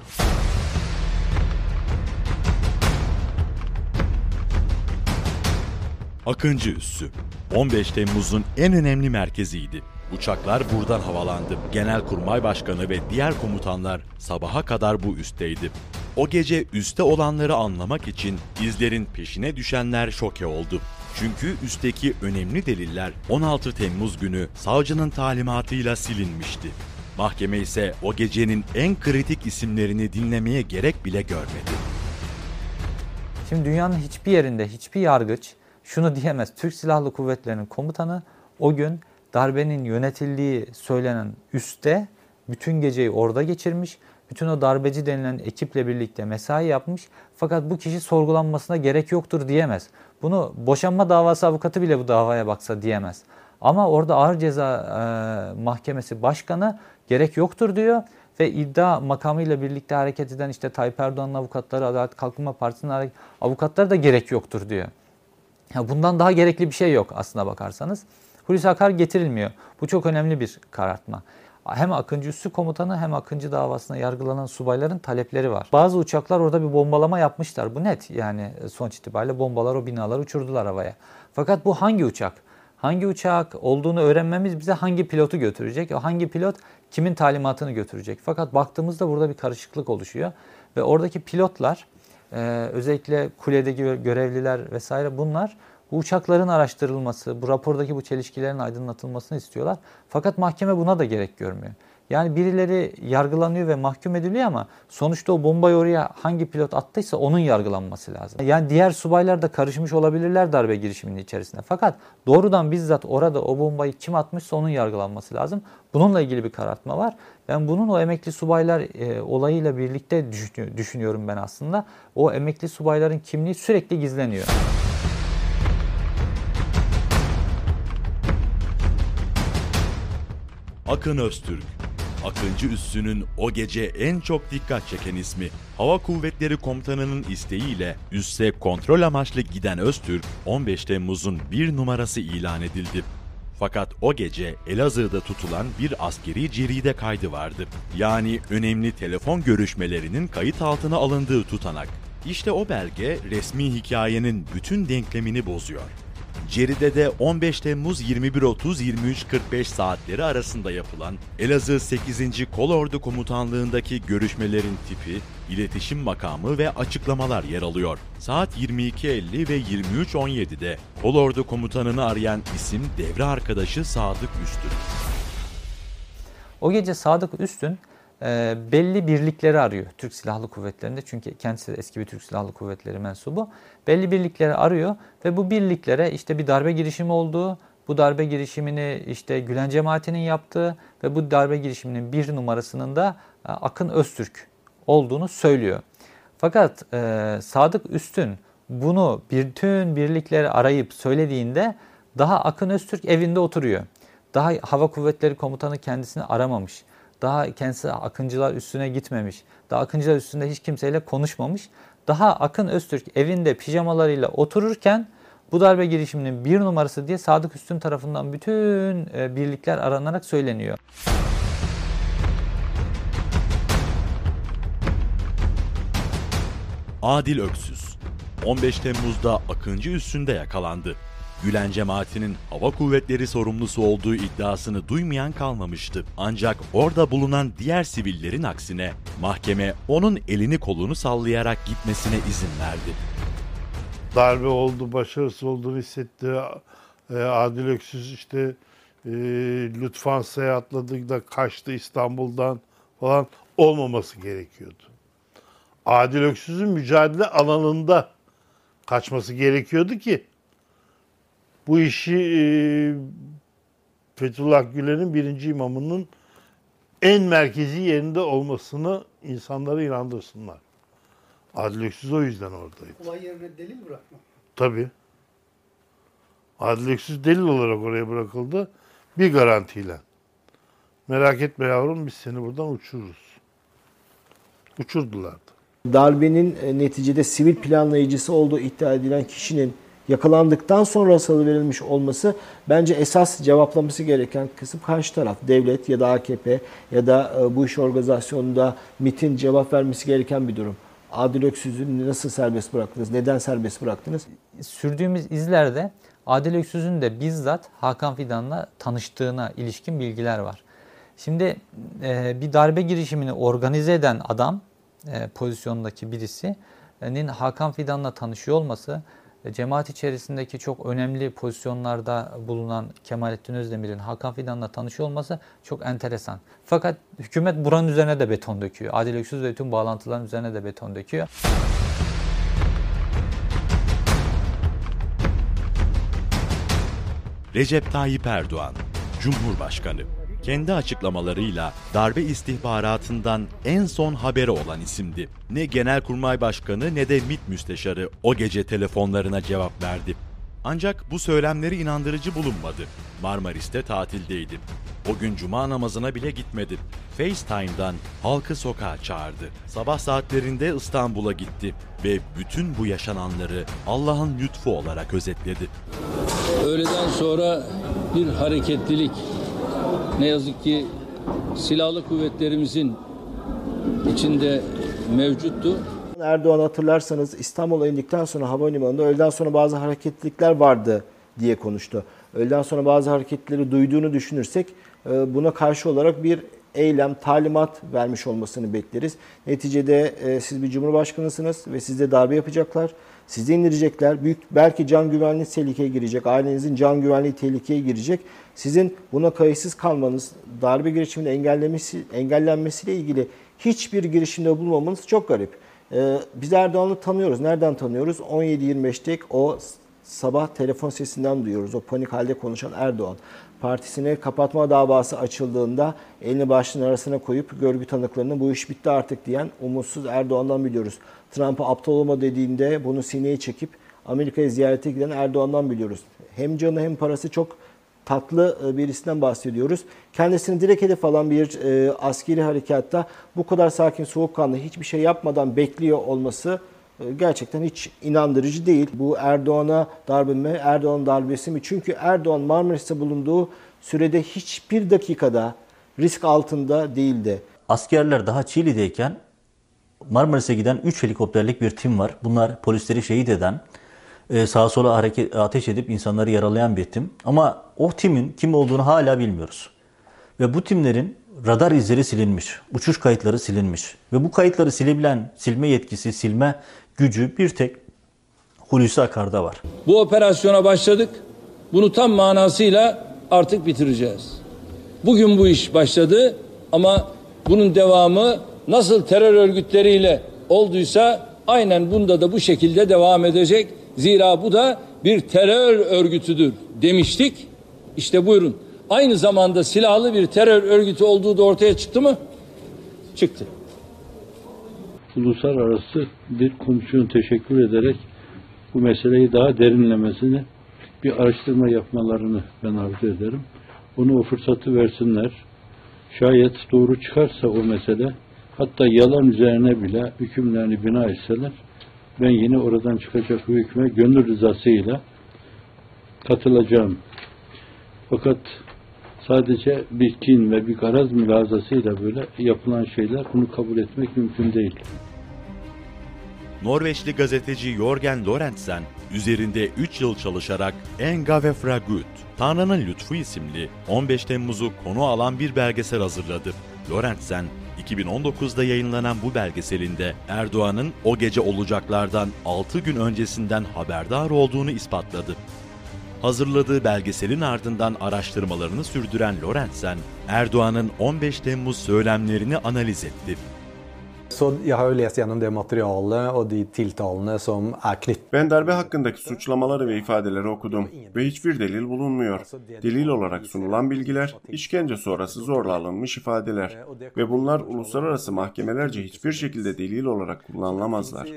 Akıncı Üssü 15 Temmuz'un en önemli merkeziydi. Uçaklar buradan havalandı. Genelkurmay Başkanı ve diğer komutanlar sabaha kadar bu üstteydi. O gece üste olanları anlamak için izlerin peşine düşenler şoke oldu. Çünkü üstteki önemli deliller 16 Temmuz günü savcının talimatıyla silinmişti. Mahkeme ise o gecenin en kritik isimlerini dinlemeye gerek bile görmedi. Şimdi dünyanın hiçbir yerinde hiçbir yargıç şunu diyemez. Türk Silahlı Kuvvetleri'nin komutanı o gün darbenin yönetildiği söylenen üste bütün geceyi orada geçirmiş. Bütün o darbeci denilen ekiple birlikte mesai yapmış. Fakat bu kişi sorgulanmasına gerek yoktur diyemez. Bunu boşanma davası avukatı bile bu davaya baksa diyemez. Ama orada Ağır Ceza Mahkemesi Başkanı gerek yoktur diyor. Ve iddia makamıyla birlikte hareket eden işte Tayyip Erdoğan'ın avukatları, Adalet Kalkınma Partisi'nin avukatları da gerek yoktur diyor. Ya bundan daha gerekli bir şey yok aslına bakarsanız. Hulusi Akar getirilmiyor. Bu çok önemli bir karartma. Hem Akıncı Üssü komutanı hem Akıncı davasına yargılanan subayların talepleri var. Bazı uçaklar orada bir bombalama yapmışlar. Bu net yani sonuç itibariyle bombalar o binaları uçurdular havaya. Fakat bu hangi uçak? Hangi uçak olduğunu öğrenmemiz bize hangi pilotu götürecek? O hangi pilot kimin talimatını götürecek? Fakat baktığımızda burada bir karışıklık oluşuyor. Ve oradaki pilotlar özellikle kuledeki görevliler vesaire bunlar bu uçakların araştırılması, bu rapordaki bu çelişkilerin aydınlatılmasını istiyorlar. Fakat mahkeme buna da gerek görmüyor. Yani birileri yargılanıyor ve mahkum ediliyor ama sonuçta o bombayı oraya hangi pilot attıysa onun yargılanması lazım. Yani diğer subaylar da karışmış olabilirler darbe girişiminin içerisinde. Fakat doğrudan bizzat orada o bombayı kim atmışsa onun yargılanması lazım. Bununla ilgili bir karartma var. Ben bunun o emekli subaylar olayıyla birlikte düşünüyorum ben aslında. O emekli subayların kimliği sürekli gizleniyor. Akın Öztürk, Akıncı Üssü'nün o gece en çok dikkat çeken ismi. Hava Kuvvetleri Komutanı'nın isteğiyle üsse kontrol amaçlı giden Öztürk, 15 Temmuz'un bir numarası ilan edildi. Fakat o gece Elazığ'da tutulan bir askeri ceride kaydı vardı. Yani önemli telefon görüşmelerinin kayıt altına alındığı tutanak. İşte o belge resmi hikayenin bütün denklemini bozuyor. Ceride'de 15 Temmuz 21.30-23.45 saatleri arasında yapılan Elazığ 8. Kolordu Komutanlığındaki görüşmelerin tipi, iletişim makamı ve açıklamalar yer alıyor. Saat 22.50 ve 23.17'de Kolordu Komutanını arayan isim devre arkadaşı Sadık Üstün. O gece Sadık Üstün belli birlikleri arıyor Türk Silahlı Kuvvetleri'nde. Çünkü kendisi de eski bir Türk Silahlı Kuvvetleri mensubu. Belli birlikleri arıyor ve bu birliklere işte bir darbe girişimi olduğu, bu darbe girişimini işte Gülen cemaatinin yaptığı ve bu darbe girişiminin bir numarasının da Akın Öztürk olduğunu söylüyor. Fakat Sadık Üstün bunu bütün birlikleri arayıp söylediğinde daha Akın Öztürk evinde oturuyor. Daha Hava Kuvvetleri Komutanı kendisini aramamış. Daha kendisi Akıncılar Üssü'ne gitmemiş. Daha Akıncılar Üssü'nde hiç kimseyle konuşmamış. Daha Akın Öztürk evinde pijamalarıyla otururken bu darbe girişiminin bir numarası diye Sadık Üstün tarafından bütün birlikler aranarak söyleniyor. Adil Öksüz 15 Temmuz'da Akıncı Üssü'nde yakalandı. Gülen cemaatinin hava kuvvetleri sorumlusu olduğu iddiasını duymayan kalmamıştı. Ancak orada bulunan diğer sivillerin aksine mahkeme onun elini kolunu sallayarak gitmesine izin verdi. Darbe oldu, başarısız olduğunu hissetti. Adil Öksüz işte Lütfansa'ya atladı da kaçtı İstanbul'dan falan. olmaması gerekiyordu. Adil Öksüz'ün mücadele alanında kaçması gerekiyordu ki bu işi Fethullah Gülen'in birinci imamının en merkezi yerinde olmasını insanlara inandırsınlar. Adil Öksüz o yüzden oradaydı. Olay yerine delil bırakma. Tabii. Adil Öksüz delil olarak oraya bırakıldı. Bir garantiyle. Merak etme yavrum, biz seni buradan uçururuz. Uçurdular. Darbenin neticede sivil planlayıcısı olduğu iddia edilen kişinin yakalandıktan sonra salıverilmiş olması bence esas cevaplaması gereken kısım karşı taraf. Devlet ya da AKP ya da bu iş organizasyonunda MİT'in cevap vermesi gereken bir durum. Adil Öksüz'ü nasıl serbest bıraktınız? Neden serbest bıraktınız? Sürdüğümüz izlerde Adil Öksüz'ün de bizzat Hakan Fidan'la tanıştığına ilişkin bilgiler var. Şimdi bir darbe girişimini organize eden adam pozisyondaki birisinin Hakan Fidan'la tanışıyor olması, cemaat içerisindeki çok önemli pozisyonlarda bulunan Kemalettin Özdemir'in Hakan Fidan'la tanışıyor olması çok enteresan. Fakat hükümet buranın üzerine de beton döküyor. Adil Öksüz ve tüm bağlantıların üzerine de beton döküyor. Recep Tayyip Erdoğan, Cumhurbaşkanı, kendi açıklamalarıyla darbe istihbaratından en son haberi olan isimdi. Ne Genelkurmay Başkanı ne de MİT Müsteşarı o gece telefonlarına cevap verdi. Ancak bu söylemleri inandırıcı bulunmadı. Marmaris'te tatildeydi. O gün cuma namazına bile gitmedi. FaceTime'dan halkı sokağa çağırdı. Sabah saatlerinde İstanbul'a gitti ve bütün bu yaşananları Allah'ın lütfu olarak özetledi. Öğleden sonra bir hareketlilik. Ne yazık ki silahlı kuvvetlerimizin içinde mevcuttu. Erdoğan hatırlarsanız İstanbul'a indikten sonra havalimanında öğleden sonra bazı hareketlilikler vardı diye konuştu. Öğleden sonra bazı hareketleri duyduğunu düşünürsek buna karşı olarak bir eylem, talimat vermiş olmasını bekleriz. Neticede siz bir cumhurbaşkanısınız ve sizde darbe yapacaklar. Sizi indirecekler. Büyük, belki can güvenliği tehlikeye girecek. Ailenizin can güvenliği tehlikeye girecek. Sizin buna kayıtsız kalmanız, darbe girişiminin engellenmesiyle ilgili hiçbir girişimde bulunmamanız çok garip. Biz Erdoğan'ı tanıyoruz. Nereden tanıyoruz? 17-25'lik o sabah telefon sesinden duyuyoruz. O panik halde konuşan Erdoğan. Partisine kapatma davası açıldığında elini başının arasına koyup görgü tanıklarının bu iş bitti artık diyen umutsuz Erdoğan'dan biliyoruz. Trump'a aptal olma dediğinde bunu sineye çekip Amerika'ya ziyarete giden Erdoğan'dan biliyoruz. Hem canı hem parası çok tatlı birisinden bahsediyoruz. Kendisini direkt hedef alan bir askeri harekatta bu kadar sakin, soğukkanlı, hiçbir şey yapmadan bekliyor olması gerçekten hiç inandırıcı değil. Bu Erdoğan'a darbe mi, Erdoğan darbesi mi? Çünkü Erdoğan Marmaris'te bulunduğu sürede hiçbir dakikada risk altında değildi. Askerler daha Çiğli'deyken Marmaris'e giden 3 helikopterlik bir tim var. Bunlar polisleri şehit eden, sağa sola ateş edip insanları yaralayan bir tim. Ama o timin kim olduğunu hala bilmiyoruz. Ve bu timlerin radar izleri silinmiş, uçuş kayıtları silinmiş. Ve bu kayıtları silme yetkisi, silme gücü bir tek Hulusi Akar'da var. Bu operasyona başladık. Bunu tam manasıyla artık bitireceğiz. Bugün bu iş başladı ama bunun devamı nasıl terör örgütleriyle olduysa aynen bunda da bu şekilde devam edecek. Zira bu da bir terör örgütüdür demiştik. İşte buyurun. Aynı zamanda silahlı bir terör örgütü olduğu da ortaya çıktı mı? Çıktı. Uluslararası bir komisyon teşekkür ederek bu meseleyi daha derinlemesine bir araştırma yapmalarını ben arzu ederim. Ona o fırsatı versinler. Şayet doğru çıkarsa o mesele, hatta yalan üzerine bile hükümlerini bina etseler, ben yine oradan çıkacak bir hükme gönül rızasıyla katılacağım. Fakat sadece bir kin ve bir garaz mülazasıyla böyle yapılan şeyler, bunu kabul etmek mümkün değil. Norveçli gazeteci Jorgen Lorentzen, üzerinde 3 yıl çalışarak Engave Fragut, Tanrı'nın Lütfu isimli 15 Temmuz'u konu alan bir belgesel hazırladı. Lorentzen, 2019'da yayınlanan bu belgeselinde Erdoğan'ın o gece olacaklardan 6 gün öncesinden haberdar olduğunu ispatladı. Hazırladığı belgeselin ardından araştırmalarını sürdüren Lorentzen, Erdoğan'ın 15 Temmuz söylemlerini analiz etti. Ben darbe hakkındaki suçlamaları ve ifadeleri okudum ve hiçbir delil bulunmuyor. Delil olarak sunulan bilgiler, işkence sonrası zorla alınmış ifadeler ve bunlar uluslararası mahkemelerce hiçbir şekilde delil olarak kullanılamazlar.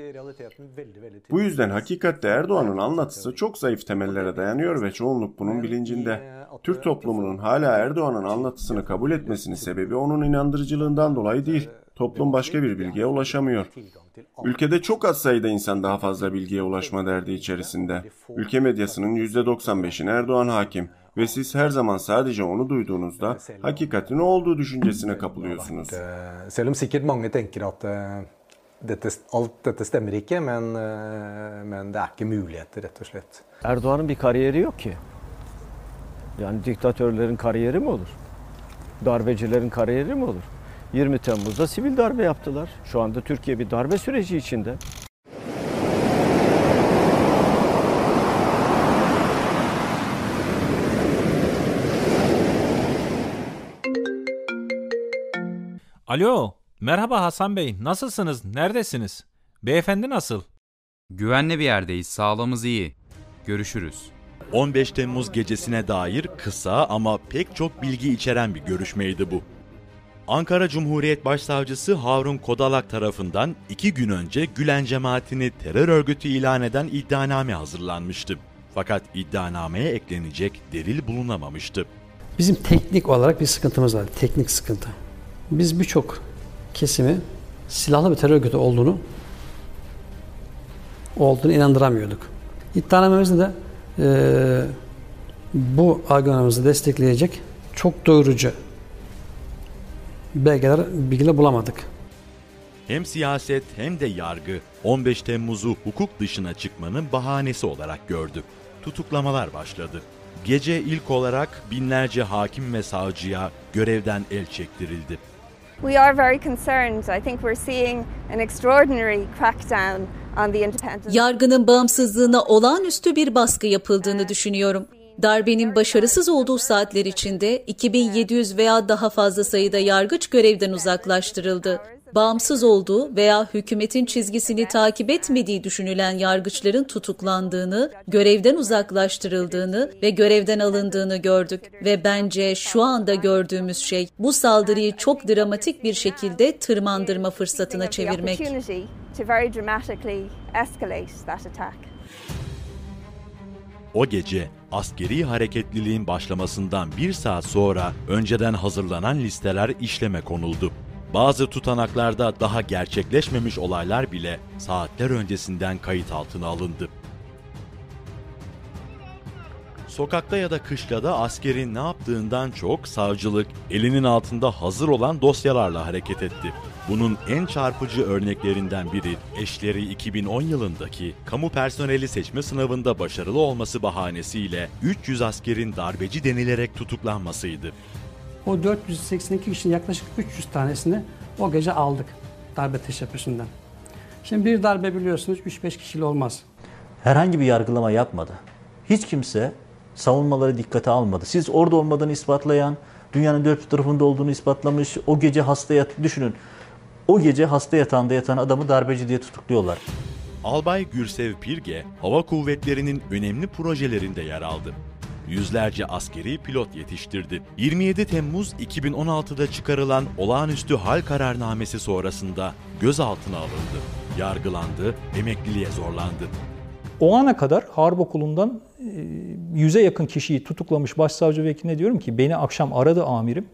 Bu yüzden hakikatte Erdoğan'ın anlatısı çok zayıf temellere dayanıyor ve çoğunluk bunun bilincinde. Türk toplumunun hala Erdoğan'ın anlatısını kabul etmesinin sebebi onun inandırıcılığından dolayı değil. Toplum başka bir bilgiye ulaşamıyor. Ülkede çok az sayıda insan daha fazla bilgiye ulaşma derdi içerisinde. Ülke medyasının %95'ine Erdoğan hakim ve siz her zaman sadece onu duyduğunuzda hakikatin ne olduğu düşüncesine kapılıyorsunuz. Selvom sikkert mange tenker at alt dette stemmer ikke, men det er ikke muligheter rett og slett. Erdoğan'ın bir kariyeri yok ki. Yani diktatörlerin kariyeri mi olur? Darbecilerin kariyeri mi olur? 20 Temmuz'da sivil darbe yaptılar. Şu anda Türkiye bir darbe süreci içinde. Alo, merhaba Hasan Bey. Nasılsınız? Neredesiniz? Beyefendi nasıl? Güvenli bir yerdeyiz. Sağlığımız iyi. Görüşürüz. 15 Temmuz gecesine dair kısa ama pek çok bilgi içeren bir görüşmeydi bu. Ankara Cumhuriyet Başsavcısı Harun Kodalak tarafından 2 gün önce Gülen cemaatini terör örgütü ilan eden iddianame hazırlanmıştı. Fakat iddianameye eklenecek delil bulunamamıştı. Bizim teknik olarak bir sıkıntımız var, teknik sıkıntı. Biz birçok kesimi silahlı bir terör örgütü olduğunu inandıramıyorduk. İddianamemizde de bu argümanımızı destekleyecek çok doyurucu bilgiler bulamadık. Hem siyaset hem de yargı 15 Temmuz'u hukuk dışına çıkmanın bahanesi olarak gördü. Tutuklamalar başladı. Gece ilk olarak binlerce hakim ve savcıya görevden el çektirildi. We are very concerned. I think we're seeing an extraordinary crackdown on the independent. Yargının bağımsızlığına olağanüstü bir baskı yapıldığını düşünüyorum. Darbenin başarısız olduğu saatler içinde 2700 veya daha fazla sayıda yargıç görevden uzaklaştırıldı. Bağımsız olduğu veya hükümetin çizgisini takip etmediği düşünülen yargıçların tutuklandığını, görevden uzaklaştırıldığını ve görevden alındığını gördük. Ve bence şu anda gördüğümüz şey bu saldırıyı çok dramatik bir şekilde tırmandırma fırsatına çevirmek. O gece askeri hareketliliğin başlamasından bir saat sonra önceden hazırlanan listeler işleme konuldu. Bazı tutanaklarda daha gerçekleşmemiş olaylar bile saatler öncesinden kayıt altına alındı. Sokakta ya da kışlada askerin ne yaptığından çok savcılık elinin altında hazır olan dosyalarla hareket etti. Bunun en çarpıcı örneklerinden biri eşleri 2010 yılındaki kamu personeli seçme sınavında başarılı olması bahanesiyle 300 askerin darbeci denilerek tutuklanmasıydı. O 482 kişinin yaklaşık 300 tanesini o gece aldık darbe teşebbüsünden. Şimdi bir darbe biliyorsunuz 3-5 kişiyle olmaz. Herhangi bir yargılama yapmadı. Hiç kimse savunmaları dikkate almadı. Siz orada olmadığını ispatlayan, dünyanın dört tarafında olduğunu ispatlamış, o gece hasta yatağında düşünün. O gece hasta yatağında yatan adamı darbeci diye tutukluyorlar. Albay Gürsev Pirge, Hava Kuvvetleri'nin önemli projelerinde yer aldı. Yüzlerce askeri pilot yetiştirdi. 27 Temmuz 2016'da çıkarılan olağanüstü hal kararnamesi sonrasında gözaltına alındı, yargılandı, emekliliğe zorlandı. O ana kadar Harp Okulu'ndan 100'e yakın kişiyi tutuklamış başsavcı vekiline diyorum ki beni akşam aradı amirim,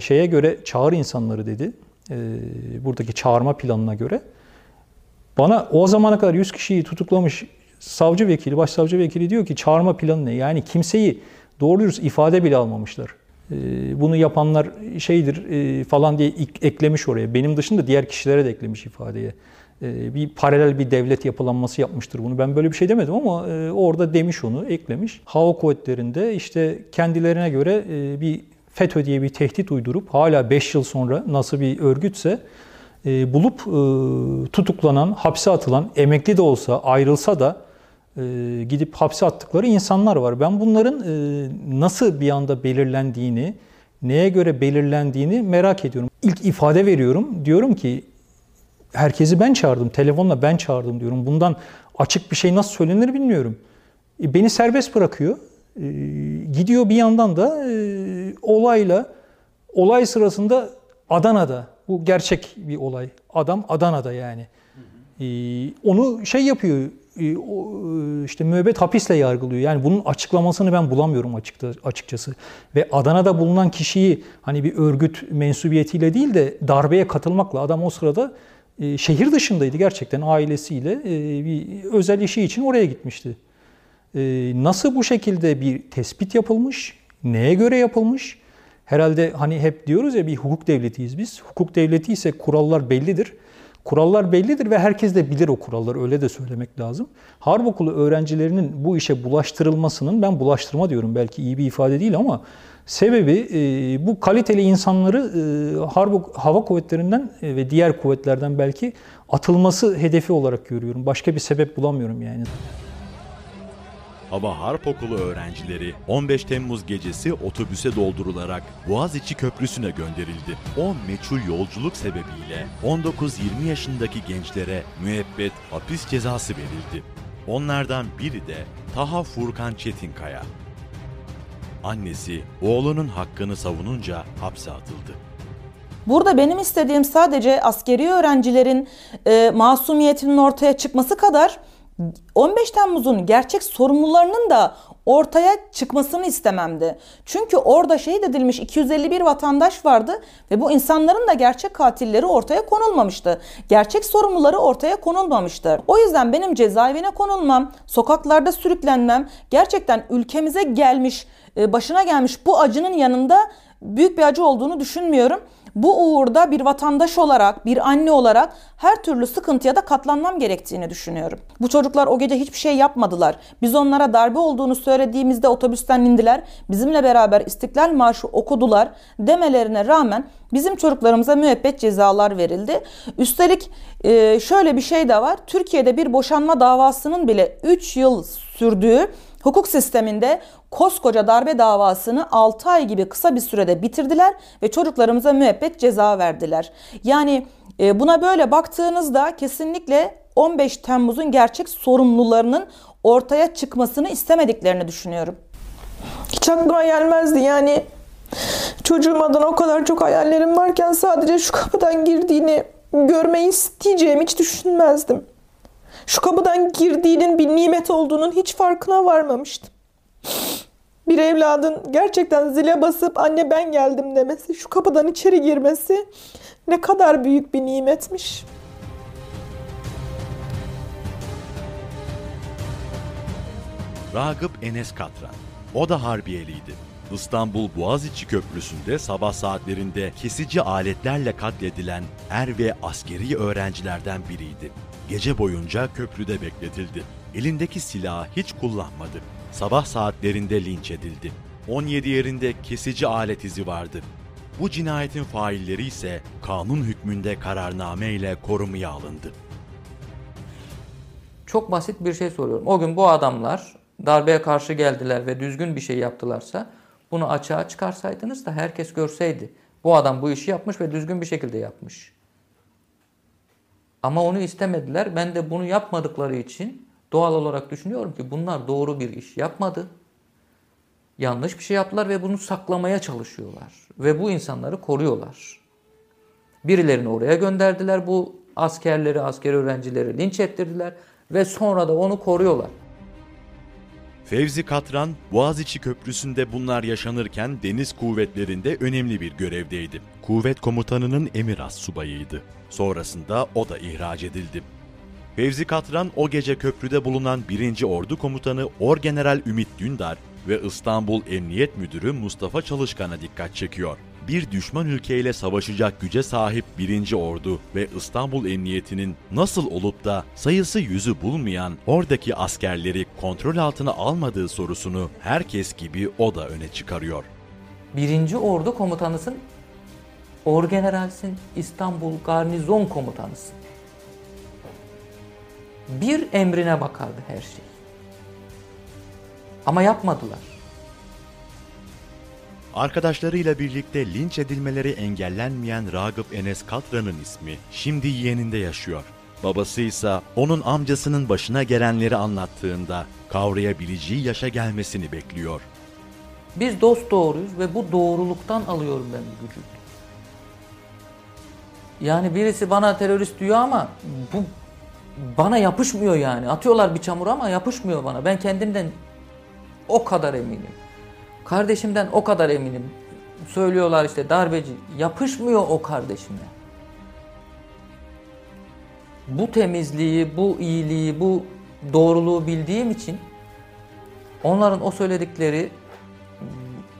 şeye göre çağır insanları dedi. Buradaki çağırma planına göre bana o zamana kadar 100 kişiyi tutuklamış savcı vekili, başsavcı vekili diyor ki çağırma planı ne? Yani kimseyi doğru dürüst ifade bile almamışlar. Bunu yapanlar şeydir falan diye eklemiş oraya. Benim dışında diğer kişilere de eklemiş ifadeye. Bir paralel bir devlet yapılanması yapmıştır bunu. Ben böyle bir şey demedim ama orada demiş onu, eklemiş. Hava Kuvvetleri'nde işte kendilerine göre bir FETÖ diye bir tehdit uydurup hala 5 yıl sonra nasıl bir örgütse bulup tutuklanan, hapse atılan, emekli de olsa, ayrılsa da gidip hapse attıkları insanlar var. Ben bunların nasıl bir anda belirlendiğini, neye göre belirlendiğini merak ediyorum. İlk ifade veriyorum. Diyorum ki herkesi ben çağırdım. Telefonla ben çağırdım diyorum. Bundan açık bir şey nasıl söylenir bilmiyorum. Beni serbest bırakıyor. Gidiyor bir yandan da olay sırasında Adana'da. Bu gerçek bir olay. Adam Adana'da yani. Onu şey yapıyor. İşte müebbet hapisle yargılıyor. Yani bunun açıklamasını ben bulamıyorum açıkçası. Ve Adana'da bulunan kişiyi hani bir örgüt mensubiyetiyle değil de darbeye katılmakla, adam o sırada şehir dışındaydı gerçekten, ailesiyle bir özel işi için oraya gitmişti. Nasıl bu şekilde bir tespit yapılmış? Neye göre yapılmış? Herhalde hani hep diyoruz ya, bir hukuk devletiyiz biz. Hukuk devleti ise kurallar bellidir. Kurallar bellidir ve herkes de bilir o kuralları, öyle de söylemek lazım. Harp okulu öğrencilerinin bu işe bulaştırılmasının, ben bulaştırma diyorum, belki iyi bir ifade değil ama sebebi bu kaliteli insanları hava kuvvetlerinden ve diğer kuvvetlerden belki atılması hedefi olarak görüyorum. Başka bir sebep bulamıyorum yani. Hava Harp Okulu öğrencileri 15 Temmuz gecesi otobüse doldurularak Boğaziçi Köprüsü'ne gönderildi. O meçhul yolculuk sebebiyle 19-20 yaşındaki gençlere müebbet hapis cezası verildi. Onlardan biri de Taha Furkan Çetinkaya. Annesi oğlunun hakkını savununca hapse atıldı. Burada benim istediğim sadece askeri öğrencilerin masumiyetinin ortaya çıkması kadar 15 Temmuz'un gerçek sorumlularının da ortaya çıkmasını istememdi. Çünkü orada şehit edilmiş 251 vatandaş vardı ve bu insanların da gerçek katilleri ortaya konulmamıştı. Gerçek sorumluları ortaya konulmamıştı. O yüzden benim cezaevine konulmam, sokaklarda sürüklenmem gerçekten ülkemize gelmiş, başına gelmiş bu acının yanında büyük bir acı olduğunu düşünmüyorum. Bu uğurda bir vatandaş olarak, bir anne olarak her türlü sıkıntıya da katlanmam gerektiğini düşünüyorum. Bu çocuklar o gece hiçbir şey yapmadılar. Biz onlara darbe olduğunu söylediğimizde otobüsten indiler, bizimle beraber İstiklal Marşı okudular demelerine rağmen bizim çocuklarımıza müebbet cezalar verildi. Üstelik şöyle bir şey de var. Türkiye'de bir boşanma davasının bile 3 yıl sürdüğü hukuk sisteminde koskoca darbe davasını 6 ay gibi kısa bir sürede bitirdiler ve çocuklarımıza müebbet ceza verdiler. Yani buna böyle baktığınızda kesinlikle 15 Temmuz'un gerçek sorumlularının ortaya çıkmasını istemediklerini düşünüyorum. Hiç aklıma gelmezdi yani, çocuğum adına o kadar çok hayallerim varken sadece şu kapıdan girdiğini görmeyi isteyeceğimi hiç düşünmezdim. Şu kapıdan girdiğinin bir nimet olduğunun hiç farkına varmamıştım. Bir evladın gerçekten zile basıp anne ben geldim demesi, şu kapıdan içeri girmesi ne kadar büyük bir nimetmiş. Ragıp Enes Katran, o da harbiyeliydi. İstanbul Boğaziçi Köprüsü'nde sabah saatlerinde kesici aletlerle katledilen er ve askeri öğrencilerden biriydi. Gece boyunca köprüde bekletildi. Elindeki silahı hiç kullanmadı. Sabah saatlerinde linç edildi. 17 yerinde kesici alet izi vardı. Bu cinayetin failleri ise kanun hükmünde kararname ile korumaya alındı. Çok basit bir şey soruyorum. O gün bu adamlar darbeye karşı geldiler ve düzgün bir şey yaptılarsa, bunu açığa çıkarsaydınız da herkes görseydi. Bu adam bu işi yapmış ve düzgün bir şekilde yapmış. Ama onu istemediler. Ben de bunu yapmadıkları için doğal olarak düşünüyorum ki bunlar doğru bir iş yapmadı. Yanlış bir şey yaptılar ve bunu saklamaya çalışıyorlar. Ve bu insanları koruyorlar. Birilerini oraya gönderdiler. Bu askerleri, askeri öğrencileri linç ettirdiler. Ve sonra da onu koruyorlar. Fevzi Katran, Boğaziçi Köprüsü'nde bunlar yaşanırken Deniz Kuvvetleri'nde önemli bir görevdeydi. Kuvvet Komutanı'nın emir astsubayıydı. Sonrasında o da ihraç edildi. Fevzi Katran o gece köprüde bulunan 1. Ordu Komutanı Orgeneral Ümit Dündar ve İstanbul Emniyet Müdürü Mustafa Çalışkan'a dikkat çekiyor. Bir düşman ülkeyle savaşacak güce sahip 1. Ordu ve İstanbul Emniyeti'nin nasıl olup da sayısı 100'ü bulmayan oradaki askerleri kontrol altına almadığı sorusunu herkes gibi o da öne çıkarıyor. 1. Ordu Komutanısın, Orgeneralsin, İstanbul Garnizon Komutanısın. Bir emrine bakardı her şey. Ama yapmadılar. Arkadaşlarıyla birlikte linç edilmeleri engellenmeyen Ragıp Enes Katran'ın ismi şimdi yeğeninde yaşıyor. Babası ise onun amcasının başına gelenleri anlattığında kavrayabileceği yaşa gelmesini bekliyor. Biz dost doğruyuz ve bu doğruluktan alıyorum ben bu gücü. Yani birisi bana terörist diyor ama bu bana yapışmıyor yani. Atıyorlar bir çamur ama yapışmıyor bana. Ben kendimden o kadar eminim. Kardeşimden o kadar eminim. Söylüyorlar işte darbeci. Yapışmıyor o kardeşime. Bu temizliği, bu iyiliği, bu doğruluğu bildiğim için onların o söyledikleri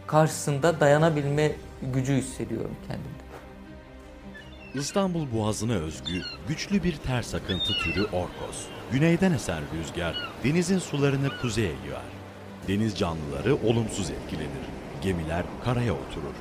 karşısında dayanabilme gücü hissediyorum kendimde. İstanbul Boğazı'na özgü güçlü bir ters akıntı türü orkos. Güneyden esen rüzgar denizin sularını kuzeye yığar. Deniz canlıları olumsuz etkilenir. Gemiler karaya oturur.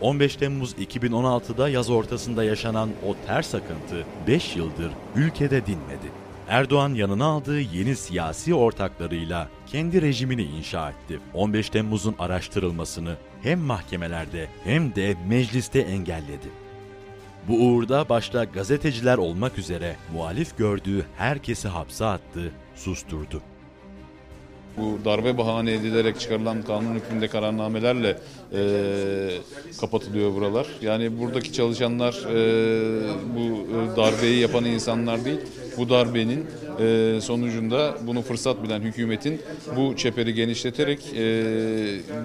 15 Temmuz 2016'da yaz ortasında yaşanan o ters akıntı 5 yıldır ülkede dinmedi. Erdoğan yanına aldığı yeni siyasi ortaklarıyla kendi rejimini inşa etti. 15 Temmuz'un araştırılmasını hem mahkemelerde hem de mecliste engelledi. Bu uğurda başta gazeteciler olmak üzere muhalif gördüğü herkesi hapse attı, susturdu. Bu darbe bahane edilerek çıkarılan kanun hükmünde kararnamelerle kapatılıyor buralar. Yani buradaki çalışanlar bu darbeyi yapan insanlar değil, bu darbenin sonucunda bunu fırsat bilen hükümetin bu çeperi genişleterek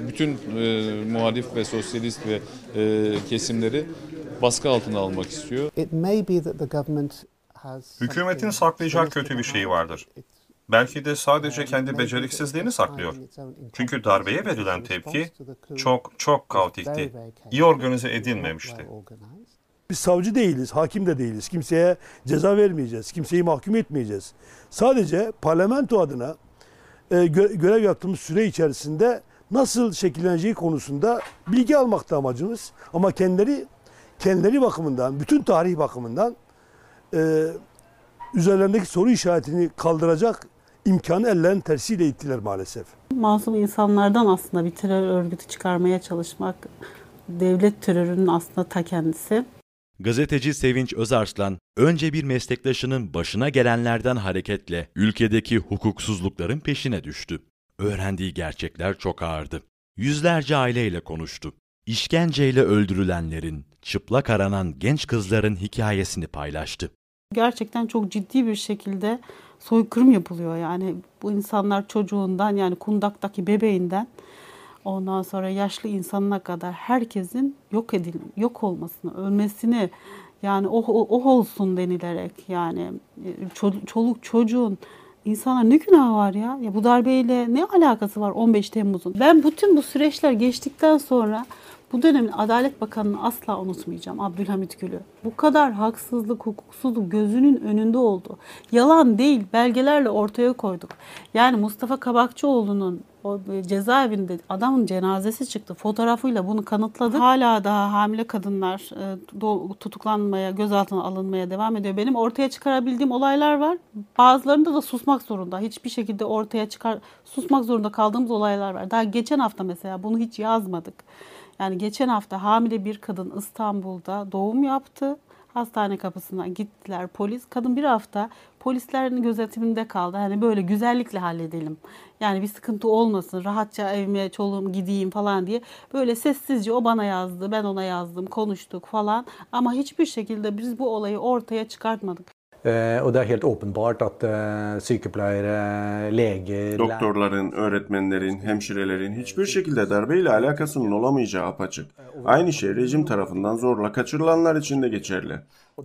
bütün muhalif ve sosyalist ve kesimleri baskı altına almak istiyor. Hükümetin saklayacağı kötü bir şey vardır. Belki de sadece kendi beceriksizliğini saklıyor. Çünkü darbeye verilen tepki çok kaotikti. İyi organize edilmemişti. Biz savcı değiliz, hakim de değiliz. Kimseye ceza vermeyeceğiz, kimseyi mahkum etmeyeceğiz. Sadece parlamento adına görev yaptığımız süre içerisinde nasıl şekilleneceği konusunda bilgi almakta amacımız. Ama kendileri bakımından, bütün tarih bakımından üzerlerindeki soru işaretini kaldıracak imkanı ellerinin tersiyle ittiler maalesef. Masum insanlardan aslında bir terör örgütü çıkarmaya çalışmak devlet terörünün aslında ta kendisi. Gazeteci Sevinç Özarslan önce bir meslektaşının başına gelenlerden hareketle ülkedeki hukuksuzlukların peşine düştü. Öğrendiği gerçekler çok ağırdı. Yüzlerce aileyle konuştu. İşkenceyle öldürülenlerin, çıplak aranan genç kızların hikayesini paylaştı. Gerçekten çok ciddi bir şekilde soykırım yapılıyor. Yani bu insanlar çocuğundan, yani kundaktaki bebeğinden ondan sonra yaşlı insanına kadar herkesin yok olmasını, ölmesini, yani o olsun denilerek, yani çoluk çocuğun, insanlar ne günah var ya? Ya bu darbeyle ne alakası var 15 Temmuz'un? Ben bütün bu süreçler geçtikten sonra bu dönemin Adalet Bakanı'nı asla unutmayacağım, Abdülhamit Gül'ü. Bu kadar haksızlık, hukuksuzluk gözünün önünde oldu. Yalan değil, belgelerle ortaya koyduk. Yani Mustafa Kabakçıoğlu'nun o cezaevinde adamın cenazesi çıktı. Fotoğrafıyla bunu kanıtladı. Hala daha hamile kadınlar tutuklanmaya, gözaltına alınmaya devam ediyor. Benim ortaya çıkarabildiğim olaylar var. Bazılarında da susmak zorunda. Hiçbir şekilde susmak zorunda kaldığımız olaylar var. Daha geçen hafta mesela bunu hiç yazmadık. Yani geçen hafta hamile bir kadın İstanbul'da doğum yaptı. Hastane kapısına gittiler polis. Kadın bir hafta polislerin gözetiminde kaldı. Hani böyle güzellikle halledelim. Yani bir sıkıntı olmasın. Rahatça evime, çoluğum gideyim falan diye. Böyle sessizce o bana yazdı, ben ona yazdım, konuştuk falan. Ama hiçbir şekilde biz bu olayı ortaya çıkartmadık. Doktorların, öğretmenlerin, hemşirelerin hiçbir şekilde darbeyle alakasının olamayacağı apaçık. Aynı şey rejim tarafından zorla kaçırılanlar için de geçerli.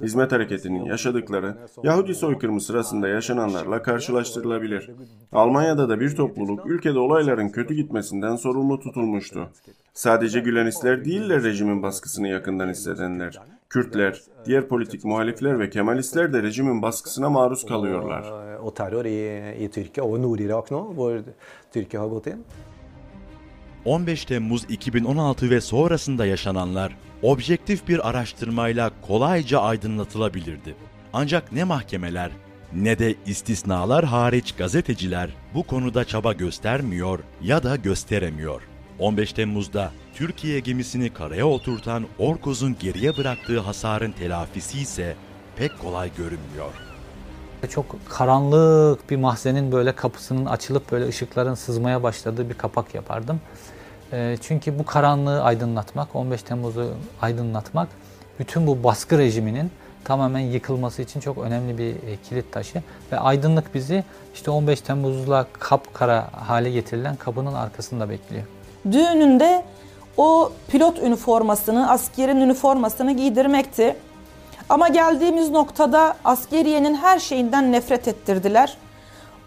Hizmet hareketinin yaşadıkları Yahudi soykırımı sırasında yaşananlarla karşılaştırılabilir. Almanya'da da bir topluluk ülkede olayların kötü gitmesinden sorumlu tutulmuştu. Sadece Gülenistler değiller rejimin baskısını yakından hissedenler. Kürtler, diğer politik muhalifler ve Kemalistler de rejimin baskısına maruz kalıyorlar. Türkiye 15 Temmuz 2016 ve sonrasında yaşananlar objektif bir araştırmayla kolayca aydınlatılabilirdi. Ancak ne mahkemeler ne de istisnalar hariç gazeteciler bu konuda çaba göstermiyor ya da gösteremiyor. 15 Temmuz'da Türkiye gemisini karaya oturtan Orkoz'un geriye bıraktığı hasarın telafisi ise pek kolay görünmüyor. Çok karanlık bir mahzenin böyle kapısının açılıp böyle ışıkların sızmaya başladığı bir kapak yapardım. Çünkü bu karanlığı aydınlatmak, 15 Temmuz'u aydınlatmak, bütün bu baskı rejiminin tamamen yıkılması için çok önemli bir kilit taşı. Ve aydınlık bizi işte 15 Temmuz'la kapkara hale getirilen kapının arkasında bekliyor. Düğününde o pilot üniformasını, askerin üniformasını giydirmekti. Ama geldiğimiz noktada askeriyenin her şeyinden nefret ettirdiler.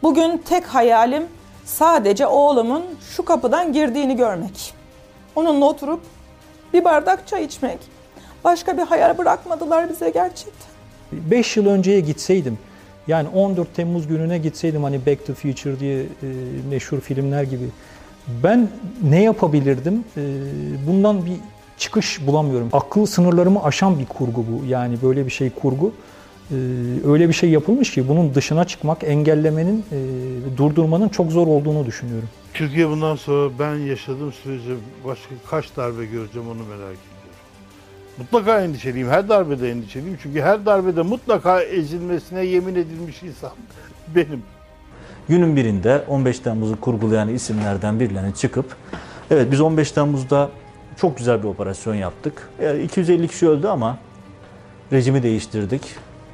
Bugün tek hayalim sadece oğlumun şu kapıdan girdiğini görmek. Onunla oturup bir bardak çay içmek. Başka bir hayal bırakmadılar bize gerçekten. 5 yıl önceye gitseydim, yani 14 Temmuz gününe gitseydim, hani Back to Future diye meşhur filmler gibi, ben ne yapabilirdim? Bundan bir çıkış bulamıyorum. Akıl sınırlarımı aşan bir kurgu bu. Yani böyle bir şey kurgu. Öyle bir şey yapılmış ki bunun dışına çıkmak, engellemenin, durdurmanın çok zor olduğunu düşünüyorum. Türkiye bundan sonra ben yaşadığım sürece başka kaç darbe göreceğim onu merak ediyorum. Mutlaka endişeliyim. Her darbede endişeliyim. Çünkü her darbede mutlaka ezilmesine yemin edilmiş insan benim. Günün birinde 15 Temmuz'u kurgulayan isimlerden birilerine çıkıp, evet biz 15 Temmuz'da çok güzel bir operasyon yaptık. 250 kişi öldü ama rejimi değiştirdik.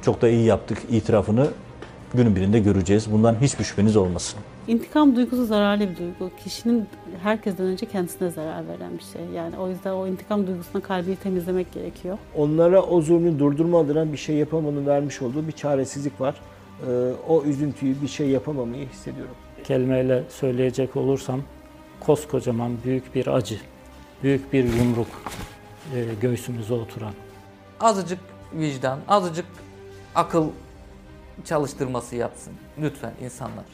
Çok da iyi yaptık itirafını günün birinde göreceğiz. Bundan hiçbir şüpheniz olmasın. İntikam duygusu zararlı bir duygu. Kişinin herkesten önce kendisine zarar veren bir şey. Yani o yüzden o intikam duygusuna kalbini temizlemek gerekiyor. Onlara o zulmü durdurma adına bir şey yapamanın vermiş olduğu bir çaresizlik var. O üzüntüyü, bir şey yapamamayı hissediyorum. Kelimeyle söyleyecek olursam, koskocaman büyük bir acı, büyük bir yumruk göğsümüze oturan. Azıcık vicdan, azıcık akıl çalıştırması yapsın lütfen insanlar.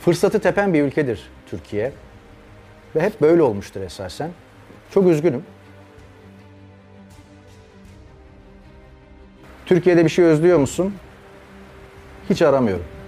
Fırsatı tepen bir ülkedir Türkiye ve hep böyle olmuştur esasen. Çok üzgünüm. Türkiye'de bir şey özlüyor musun? Hiç aramıyorum.